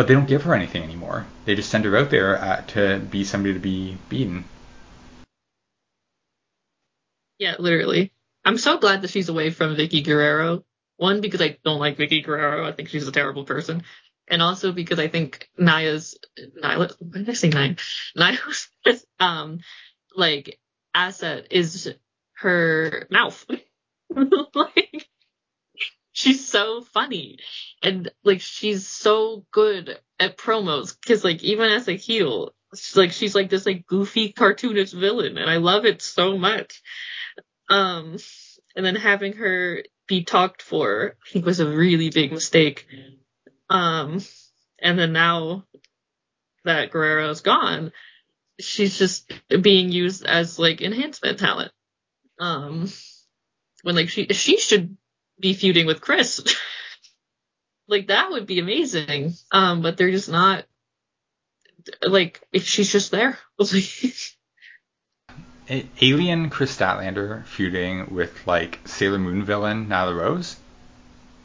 But they don't give her anything anymore. They just send her out there to be somebody to be beaten. Yeah, literally. I'm so glad that she's away from Vicky Guerrero. One, because I don't like Vicky Guerrero. I think she's a terrible person. And also because I think Nyla, why did I say Nyla? Nyla's, like, asset is her mouth. Like, she's so funny. And, like, she's so good at promos. Because, like, even as a heel, she's, like, this, like, goofy cartoonist villain. And I love it so much. And then having her be talked for, I think, was a really big mistake. And then now that Guerrero's gone, she's just being used as, like, enhancement talent. When, like, she should be feuding with Kris. Like, that would be amazing. But they're just not, like, she's just there. Alien Kris Statlander feuding with, like, Sailor Moon villain Nyla Rose.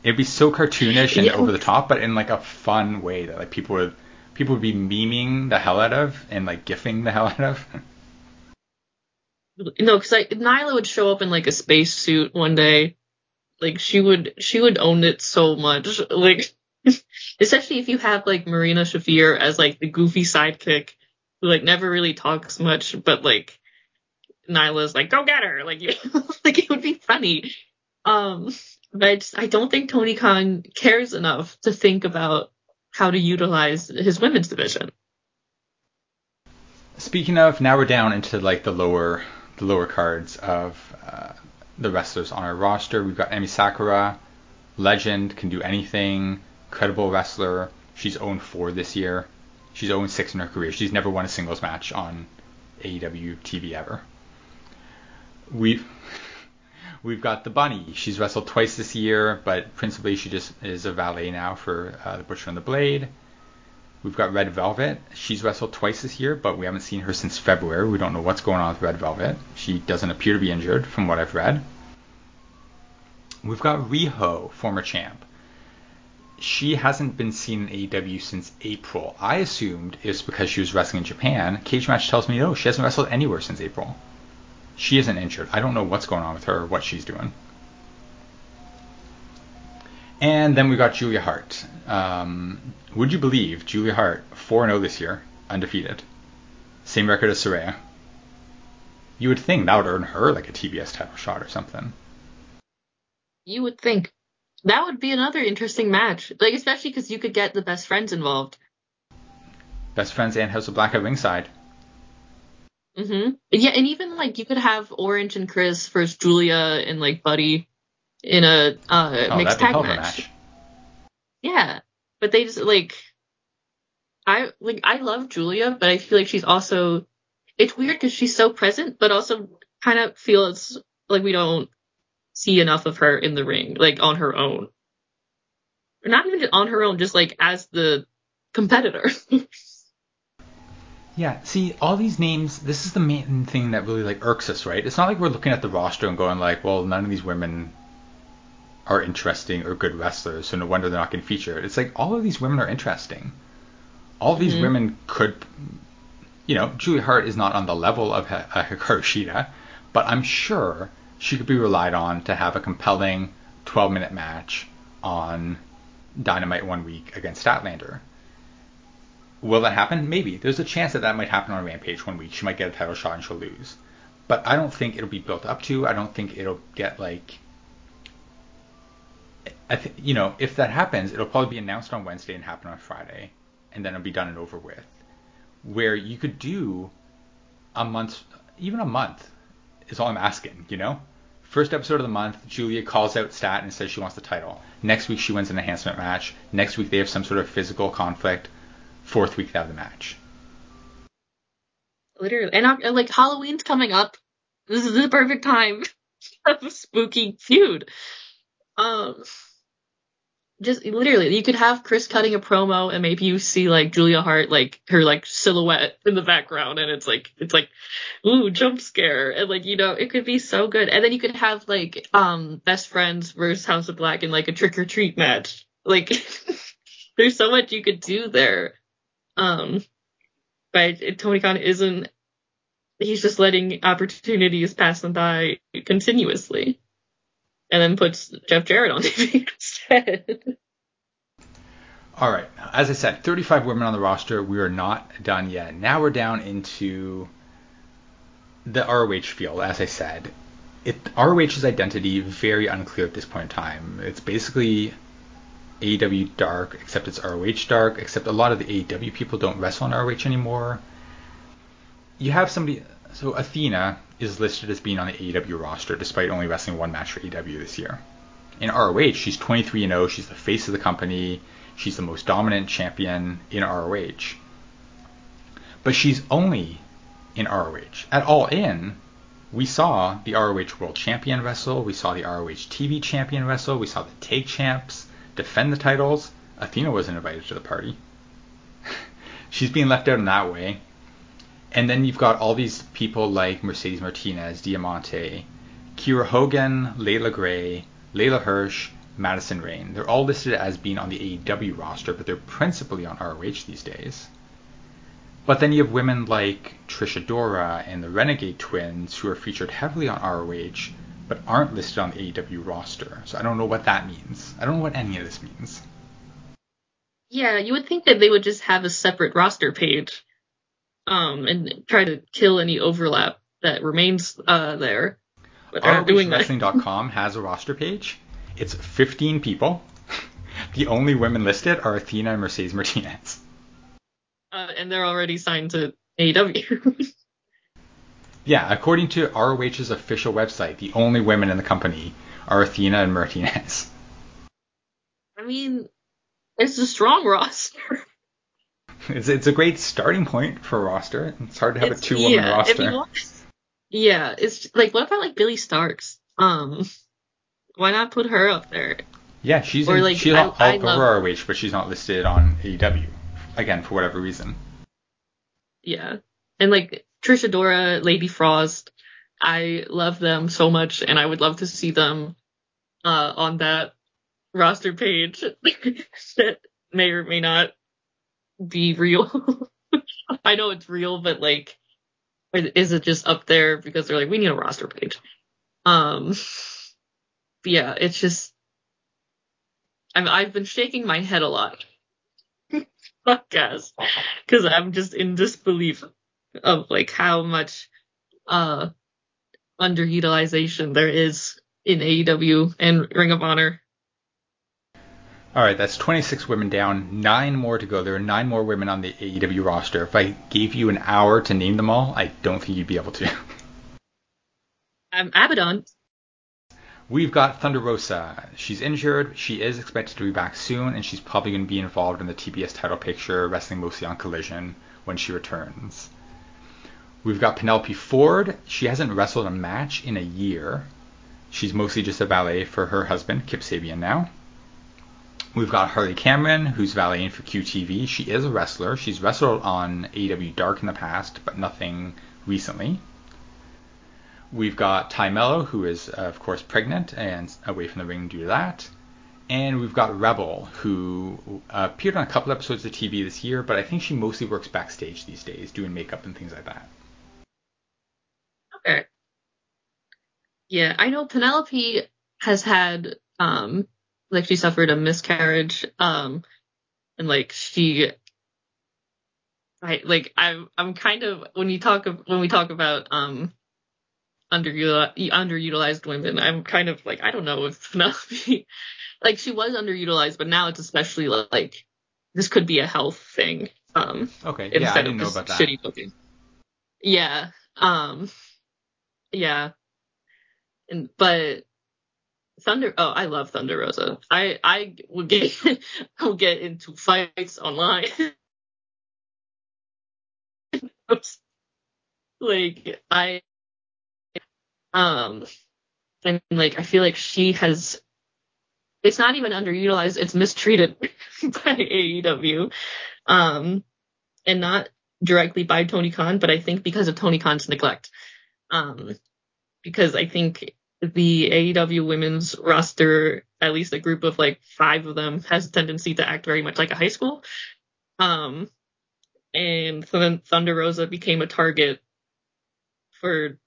It'd be so cartoonish and over the top, but in, like, a fun way that, like, people would be memeing the hell out of and, like, gifing the hell out of. No, because Nyla would show up in, like, a space suit one day. Like, she would own it so much. Like, especially if you have, like, Marina Shafir as, like, the goofy sidekick who, like, never really talks much, but, like, Nyla's like, go get her. Like, like, it would be funny. But I don't think Tony Khan cares enough to think about how to utilize his women's division. Speaking of, now we're down into, like, the lower cards of the wrestlers on our roster. We've got Emi Sakura, legend, can do anything, credible wrestler. She's 0-4 this year. She's 0-6 in her career. She's never won a singles match on AEW TV ever. We've got the Bunny. She's wrestled twice this year, but principally she just is a valet now for the Butcher and the Blade. We've got Red Velvet. She's wrestled twice this year, but we haven't seen her since February. We don't know what's going on with Red Velvet. She doesn't appear to be injured from what I've read. We've got Riho, former champ. She hasn't been seen in AEW since April. I assumed it's because she was wrestling in Japan. Cage Match tells me no, she hasn't wrestled anywhere since April. She isn't injured. I don't know what's going on with her or what she's doing. And then we got Julia Hart. Would you believe Julia Hart, 4-0 this year, undefeated. Same record as Saraya. You would think that would earn her, like, a TBS title shot or something. You would think. That would be another interesting match. Like, especially because you could get the Best Friends involved. Best Friends and House of Black at ringside. Mm-hmm. Yeah, and even, like, you could have Orange and Kris versus Julia and, like, Buddy in a mixed tag match. Yeah, but they just, like, I love Julia, but I feel like she's also, it's weird because she's so present, but also kind of feels like we don't see enough of her in the ring, like, on her own. Or not even on her own, just, like, as the competitor. Yeah, see, all these names, this is the main thing that really, like, irks us, right? It's not like we're looking at the roster and going, like, well, none of these women are interesting or good wrestlers, so no wonder they're not getting featured. It's like, all of these women are interesting. All of these women could, you know, Julia Hart is not on the level of Hikaru Shida, but I'm sure she could be relied on to have a compelling 12-minute match on Dynamite one week against Statlander. Will that happen? Maybe. There's a chance that might happen on Rampage one week. She might get a title shot and she'll lose. But I don't think it'll be built up to. I don't think it'll get, like... you know, if that happens, it'll probably be announced on Wednesday and happen on Friday. And then it'll be done and over with. Where you could do a month... Even a month is all I'm asking, you know? First episode of the month, Julia calls out Stat and says she wants the title. Next week, she wins an enhancement match. Next week, they have some sort of physical conflict. Fourth week of the match. Literally. And, like, Halloween's coming up. This is the perfect time of a spooky feud. Just, literally, you could have Kris cutting a promo and maybe you see, like, Julia Hart, like, her, like, silhouette in the background and it's like, ooh, jump scare. And, like, you know, it could be so good. And then you could have, like, Best Friends versus House of Black in, like, a trick-or-treat match. Like... there's so much you could do there. But Tony Khan isn't, he's just letting opportunities pass them by continuously, and then puts Jeff Jarrett on TV instead. All right. As I said, 35 women on the roster. We are not done yet. Now we're down into the ROH field. As I said, ROH's identity very unclear at this point in time. It's basically AEW Dark, except it's ROH Dark, except a lot of the AEW people don't wrestle on ROH anymore. You have somebody... So Athena is listed as being on the AEW roster, despite only wrestling one match for AEW this year. In ROH, she's 23-0. She's the face of the company. She's the most dominant champion in ROH. But she's only in ROH. At All In, we saw the ROH World Champion wrestle. We saw the ROH TV Champion wrestle. We saw the Tag Champs defend the titles. Athena wasn't invited to the party. She's being left out in that way. And then you've got all these people like Mercedes Martinez, Diamante, Kiera Hogan, Layla Gray, Layla Hirsch, Madison Rayne. They're all listed as being on the AEW roster, but they're principally on ROH these days. But then you have women like Trish Adora and the Renegade Twins, who are featured heavily on ROH, but aren't listed on the AEW roster. So I don't know what that means. I don't know what any of this means. Yeah, you would think that they would just have a separate roster page. And try to kill any overlap that remains there. ROHWrestling.com has a roster page. It's 15 people. The only women listed are Athena and Mercedes Martinez. And they're already signed to AEW. Yeah, according to ROH's official website, the only women in the company are Athena and Martinez. I mean, it's a strong roster. It's a great starting point for a roster. It's hard to have a two-woman roster. It's like, what about like Billy Starks? Why not put her up there? Yeah, she's all over ROH, but she's not listed on AEW. Again, for whatever reason. Yeah, and like Trish Adora, Lady Frost, I love them so much, and I would love to see them on that roster page that may or may not be real. I know it's real, but like, is it just up there because they're like, we need a roster page? Yeah, it's just, I've been shaking my head a lot. Fuck guys, because I'm just in disbelief of like how much underutilization there is in AEW and Ring of Honor. All right, that's 26 women down, 9 more to go. There are 9 more women on the AEW roster. If I gave you an hour to name them all, I don't think you'd be able to. Abadon. We've got Thunder Rosa. She's injured. She is expected to be back soon, and she's probably going to be involved in the TBS title picture, wrestling mostly on Collision when she returns. We've got Penelope Ford. She hasn't wrestled a match in a year. She's mostly just a valet for her husband, Kip Sabian, now. We've got Harley Cameron, who's valeting for QTV. She is a wrestler. She's wrestled on AEW Dark in the past, but nothing recently. We've got Ty Mello, who is, of course, pregnant and away from the ring due to that. And we've got Rebel, who appeared on a couple episodes of TV this year, but I think she mostly works backstage these days, doing makeup and things like that. Okay. Yeah, I know Penelope has had... like she suffered a miscarriage, and like I'm kind of, when we talk about underutilized women, I'm kind of like, I don't know if Penelope, like she was underutilized, but now it's especially like this could be a health thing. Okay, yeah, I didn't know about that. Shitty booking. Yeah, yeah, but. Thunder. Oh, I love Thunder Rosa. I will get into fights online. Like I, and like I feel like she has. It's not even underutilized. It's mistreated by AEW, and not directly by Tony Khan, but I think because of Tony Khan's neglect, because I think. The AEW women's roster at least a group of like five of them has a tendency to act very much like a high school. And so then Thunder Rosa became a target for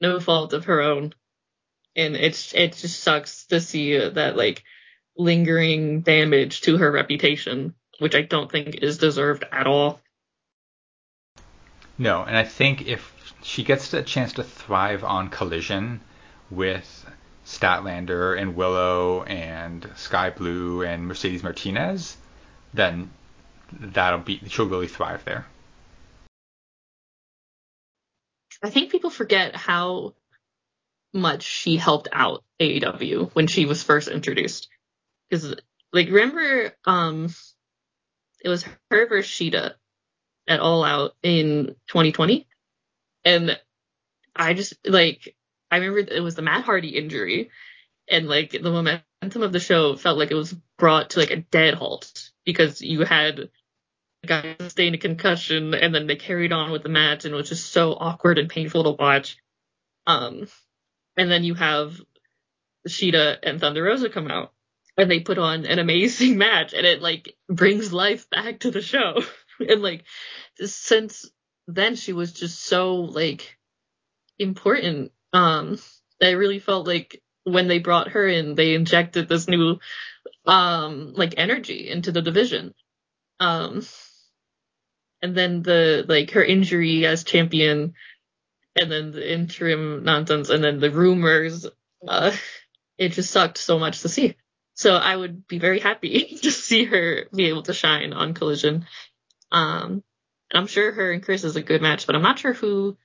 no fault of her own. And it just sucks to see that like lingering damage to her reputation, which I don't think is deserved at all. No, and I think if she gets a chance to thrive on Collision with Statlander and Willow and Skye Blue and Mercedes Martinez, then she'll really thrive there. I think people forget how much she helped out AEW when she was first introduced. Because, like, remember, it was her versus Shida at All Out in 2020. And I remember it was the Matt Hardy injury, and like the momentum of the show felt like it was brought to like a dead halt because you had a guy sustain a concussion and then they carried on with the match, and it was just so awkward and painful to watch. And then you have Shida and Thunder Rosa come out and they put on an amazing match, and it like brings life back to the show. And like since then she was just so like important. I really felt like when they brought her in, they injected this new like energy into the division. And then the like her injury as champion, and then the interim nonsense, and then the rumors, it just sucked so much to see. So I would be very happy to see her be able to shine on Collision. And I'm sure her and Kris is a good match, but I'm not sure who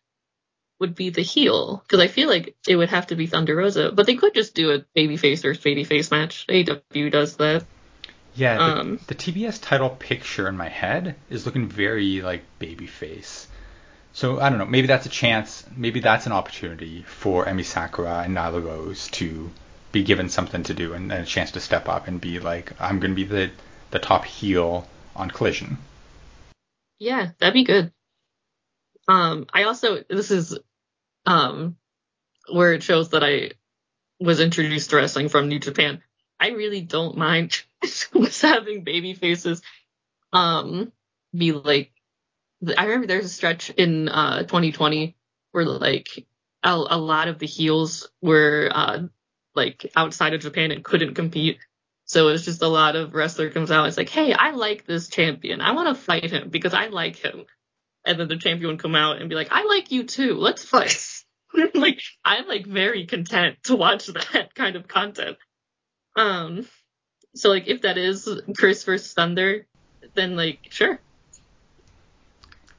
would be the heel, because I feel like it would have to be Thunder Rosa, but they could just do a babyface versus babyface match. AEW does that. Yeah, the TBS title picture in my head is looking very like babyface. So I don't know, maybe that's a chance, maybe that's an opportunity for Emi Sakura and Nyla Rose to be given something to do and a chance to step up and be like, I'm going to be the top heel on Collision. Yeah, that'd be good. I also, this is where it shows that I was introduced to wrestling from New Japan. I really don't mind having baby faces be like, I remember there's a stretch in 2020 where like a lot of the heels were like outside of Japan and couldn't compete. So it's just a lot of wrestler comes out and it's like, hey, I like this champion. I want to fight him because I like him. And then the champion would come out and be like, I like you too. Let's fight. Like, I'm like very content to watch that kind of content. So like if that is Kris versus Thunder, then like, sure.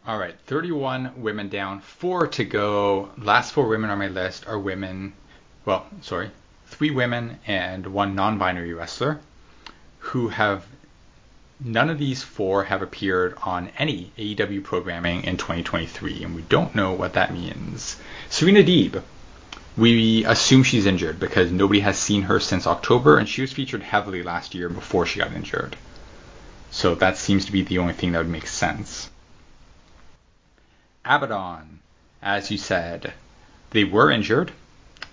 All right. 31 women down, 4 to go. Last 4 women on my list are women. Well, sorry. 3 women and 1 non-binary wrestler who have none of these 4 have appeared on any AEW programming in 2023, and we don't know what that means. Serena Deeb, we assume she's injured because nobody has seen her since October, and she was featured heavily last year before she got injured. So that seems to be the only thing that would make sense. Abadon, as you said, they were injured.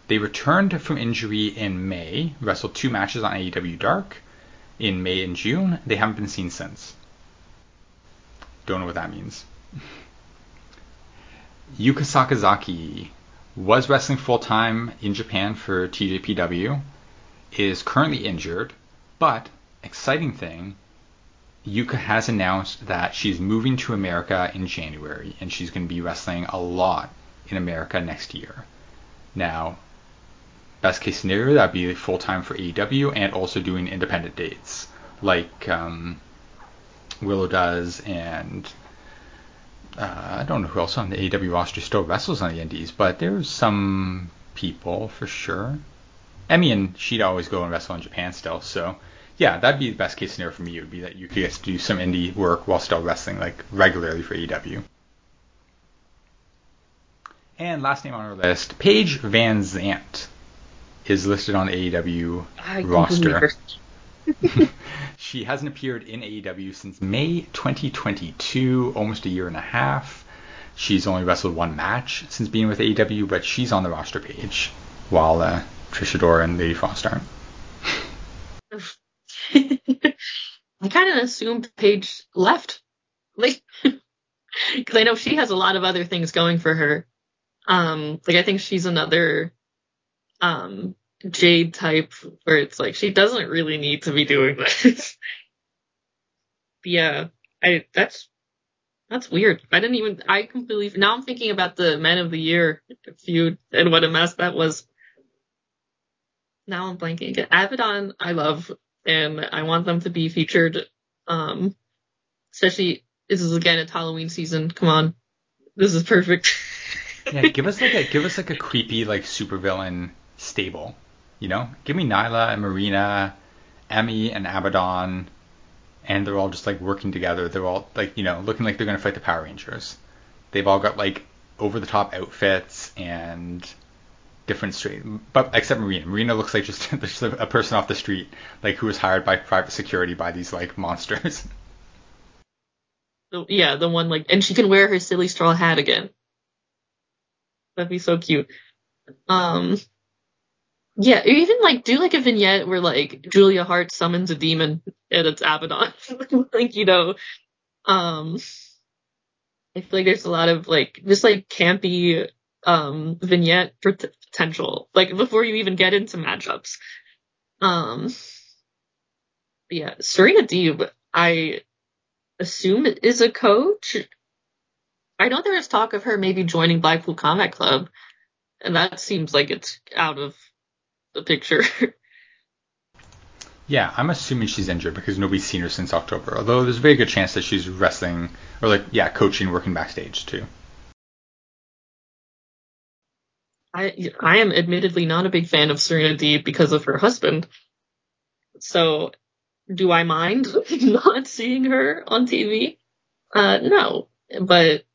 They returned from injury in May, wrestled 2 matches on AEW Dark in May and June. They haven't been seen since. Don't know what that means. Yuka Sakazaki was wrestling full-time in Japan for TJPW, is currently injured, but, exciting thing, Yuka has announced that she's moving to America in January, and she's going to be wrestling a lot in America next year. Now, best case scenario, that'd be full-time for AEW and also doing independent dates like Willow does, and I don't know who else on the AEW roster still wrestles on the indies, but there's some people for sure. Emi and Shida always go and wrestle in Japan still, so yeah, that'd be the best case scenario for me. It would be that you could get to do some indie work while still wrestling like regularly for AEW. And last name on our list, Paige Van Zandt, is listed on AEW roster. She hasn't appeared in AEW since May 2022, almost a year and a half. She's only wrestled 1 match since being with AEW, but she's on the roster page, while Trish Adora and Lady Frost aren't. I kind of assumed Paige left, like, because I know she has a lot of other things going for her. Like, I think she's another Jade type where it's like she doesn't really need to be doing this. Yeah, that's weird. Now I'm thinking about the Men of the Year feud and what a mess that was. Now I'm blanking again. Abadon, I love, and I want them to be featured. Especially, this is again, it's Halloween season. Come on. This is perfect. Yeah, give us like a creepy, like, supervillain stable, you know? Give me Nyla and Marina, Emi and Abadon, and they're all just, like, working together. They're all, like, you know, looking like they're going to fight the Power Rangers. They've all got, like, over-the-top outfits and different street, but except Marina. Marina looks like just a person off the street, like, who was hired by private security by these, like, monsters. Yeah, the one, like, and she can wear her silly straw hat again. That'd be so cute. Yeah, even, like, do, like, a vignette where, like, Julia Hart summons a demon and it's Abaddon. Like, you know, I feel like there's a lot of, like, just, like, campy vignette potential, like, before you even get into matchups. Yeah, Serena Deeb, I assume, is a coach. I know there was talk of her maybe joining Blackpool Combat Club, and that seems like it's out of the picture. Yeah, I'm assuming she's injured because nobody's seen her since October, although there's a very good chance that she's wrestling or, like, yeah, coaching, working backstage too. I am admittedly not a big fan of Serena Deeb because of her husband. So do I mind not seeing her on TV? No, but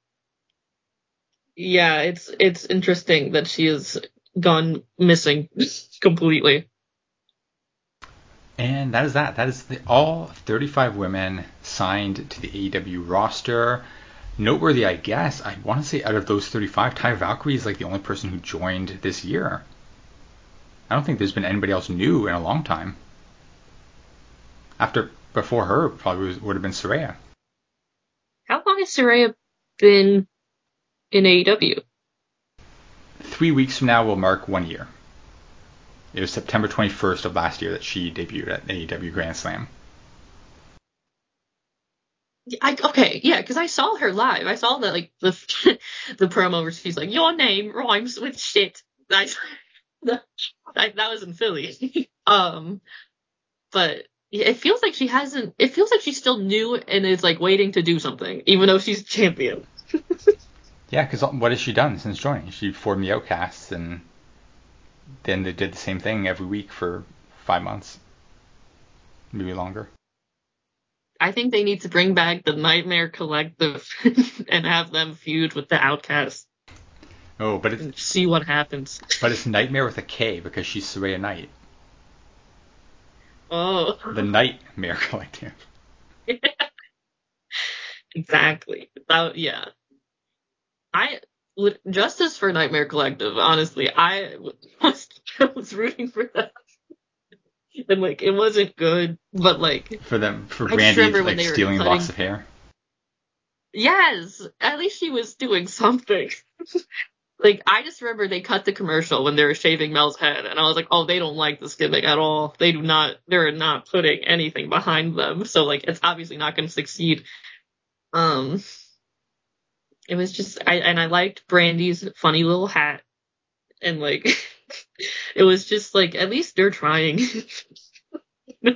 yeah, it's interesting that she is gone missing completely. And that is that. That is all 35 women signed to the AEW roster. Noteworthy, I guess, I want to say out of those 35, Ty Valkyrie is, like, the only person who joined this year. I don't think there's been anybody else new in a long time. Before her, probably would have been Saraya. How long has Saraya been in AEW? 3 weeks from now will mark 1 year. It was September 21st of last year that she debuted at AEW Grand Slam. Okay, yeah, because I saw her live. I saw that, like, the promo where she's like, "Your name rhymes with shit." That was in Philly. But it feels like she hasn't. It feels like she's still new and is, like, waiting to do something, even though she's champion. Yeah, because what has she done since joining? She formed the Outcasts, and then they did the same thing every week for 5 months, maybe longer. I think they need to bring back the Nightmare Collective and have them feud with the Outcasts. Oh, but it's... see what happens. But it's Nightmare with a K because she's Saraya Knight. Oh. The Nightmare Collective. Yeah. Exactly. Yeah. Justice for Nightmare Collective, honestly. I was rooting for that. And, like, it wasn't good, but, like... For Randy, like, stealing a box of hair? Yes! At least she was doing something. Like, I just remember they cut the commercial when they were shaving Mel's head, and I was like, oh, they don't like this gimmick at all. They're not putting anything behind them, so, like, it's obviously not going to succeed. It was just... I liked Brandy's funny little hat, and, like... It was just like, at least they're trying. No.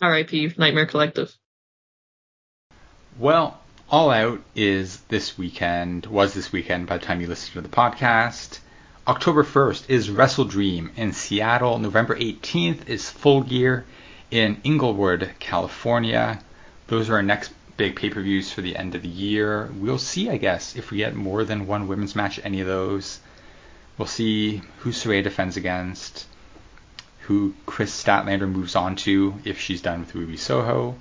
R.I.P. Nightmare Collective. Well, All Out was this weekend by the time you listen to the podcast. October 1st is Wrestle Dream in Seattle. November 18th is Full Gear in Inglewood, California. Those are our next big pay-per-views for the end of the year. We'll see, I guess, if we get more than one women's match at any of those. We'll see who Saraya defends against, who Kris Statlander moves on to if she's done with Ruby Soho,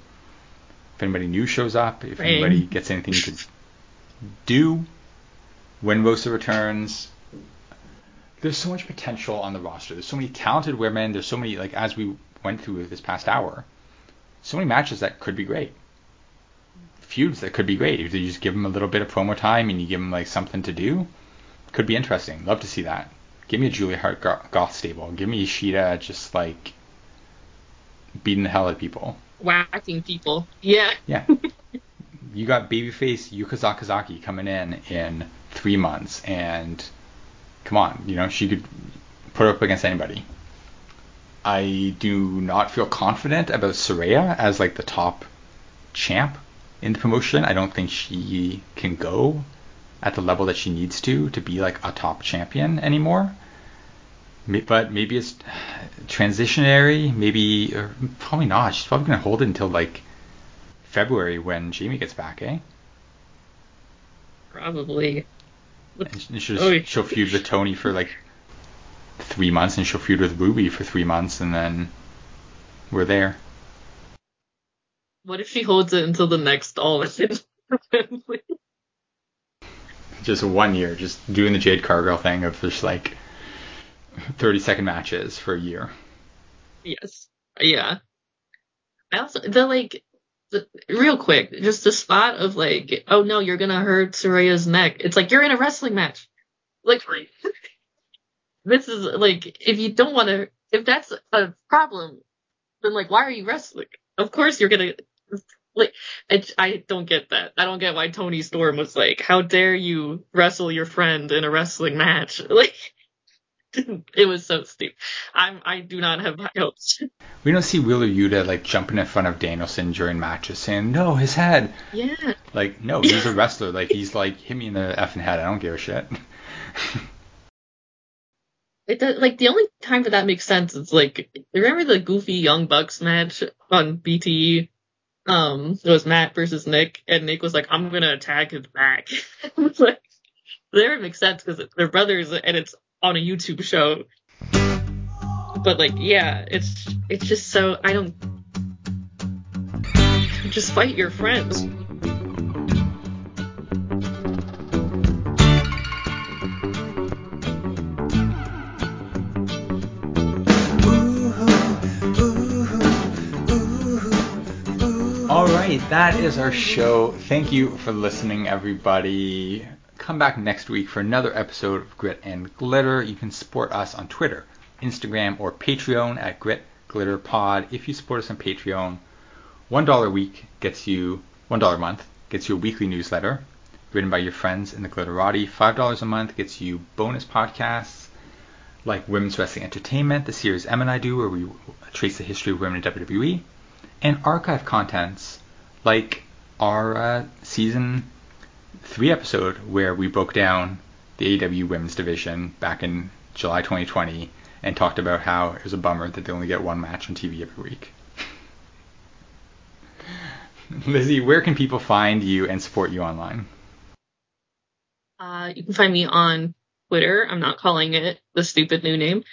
if anybody new shows up, if anybody gets anything to do, when Rosa returns. There's so much potential on the roster. There's so many talented women. There's so many, like, as we went through this past hour, so many matches that could be great. Feuds that could be great. If you just give them a little bit of promo time and you give them like something to do, could be interesting. Love to see that. Give me a Julia Hart Goth stable. Give me Shida just like beating the hell out of people. Whacking people. Yeah. Yeah. You got babyface Yuka Sakazaki coming in 3 months, and come on, you know, she could put up against anybody. I do not feel confident about Saraya as like the top champ in the promotion. I don't think she can go at the level that she needs to be like a top champion anymore. But maybe it's transitionary, maybe, or probably not. She's probably going to hold it until like February when Jamie gets back, eh? Probably. And she'll feud with Tony for like 3 months, and she'll feud with Ruby for 3 months, and then we're there. What if she holds it until the next All In? Just 1 year, just doing the Jade Cargill thing of just like 30-second matches for a year. Yes. Yeah. I also, real quick, just the spot of like, oh no, you're gonna hurt Saraya's neck. It's like, you're in a wrestling match. Like, this is like, if that's a problem, then like, why are you wrestling? Of course you're gonna, like, I don't get that. I don't get why Toni Storm was like, how dare you wrestle your friend in a wrestling match? Like, it was so stupid. I do not have high hopes. We don't see Willow Yuta like jumping in front of Danielson during matches saying, no, his head. Yeah. Like, no, he's a wrestler. Like, he's like, hit me in the effing head. I don't give a shit. It does, like, the only time that makes sense is like, remember the goofy Young Bucks match on BTE? It was Matt versus Nick, and Nick was like, I'm going to attack his back. Like, there it makes sense because they're brothers and it's on a YouTube show. But like, yeah, it's just so, I don't, just fight your friends. All right, that is our show. Thank you for listening, everybody. Come back next week for another episode of Grit and Glitter. You can support us on Twitter, Instagram, or Patreon at Grit Glitter Pod. If you support us on Patreon, $1 a month gets you a weekly newsletter written by your friends in the Glitterati. $5 a month gets you bonus podcasts like Women's Wrestling Entertainment, the series Em and I do, where we trace the history of women in WWE, and archive contents like our season 3 episode where we broke down the AEW women's division back in July 2020 and talked about how it was a bummer that they only get one match on TV every week. Lizzie, where can people find you and support you online? You can find me on Twitter. I'm not calling it the stupid new name.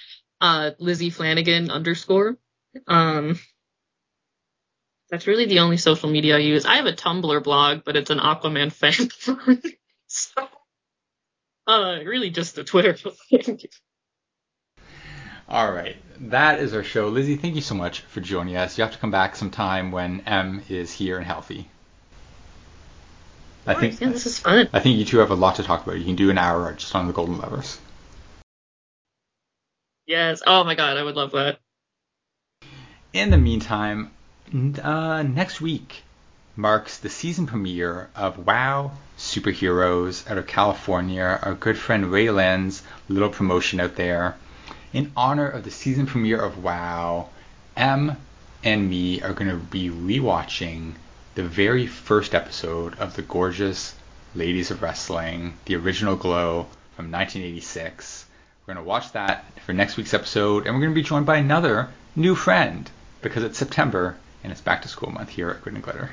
Lizzie Flanagan _ That's really the only social media I use. I have a Tumblr blog, but it's an Aquaman fan blog. So, really just a Twitter thing. All right. That is our show. Lizzie, thank you so much for joining us. You have to come back sometime when Em is here and healthy. Yeah, this is fun. I think you two have a lot to talk about. You can do an hour just on the Golden Lovers. Yes. Oh, my God. I would love that. In the meantime... next week marks the season premiere of WoW Superheroes out of California, our good friend Raylan's little promotion out there. In honor of the season premiere of WoW, Em and me are going to be rewatching the very first episode of The Gorgeous Ladies of Wrestling, the original Glow from 1986. We're going to watch that for next week's episode, and we're going to be joined by another new friend because it's September. And it's back to school month here at Grit and Glitter.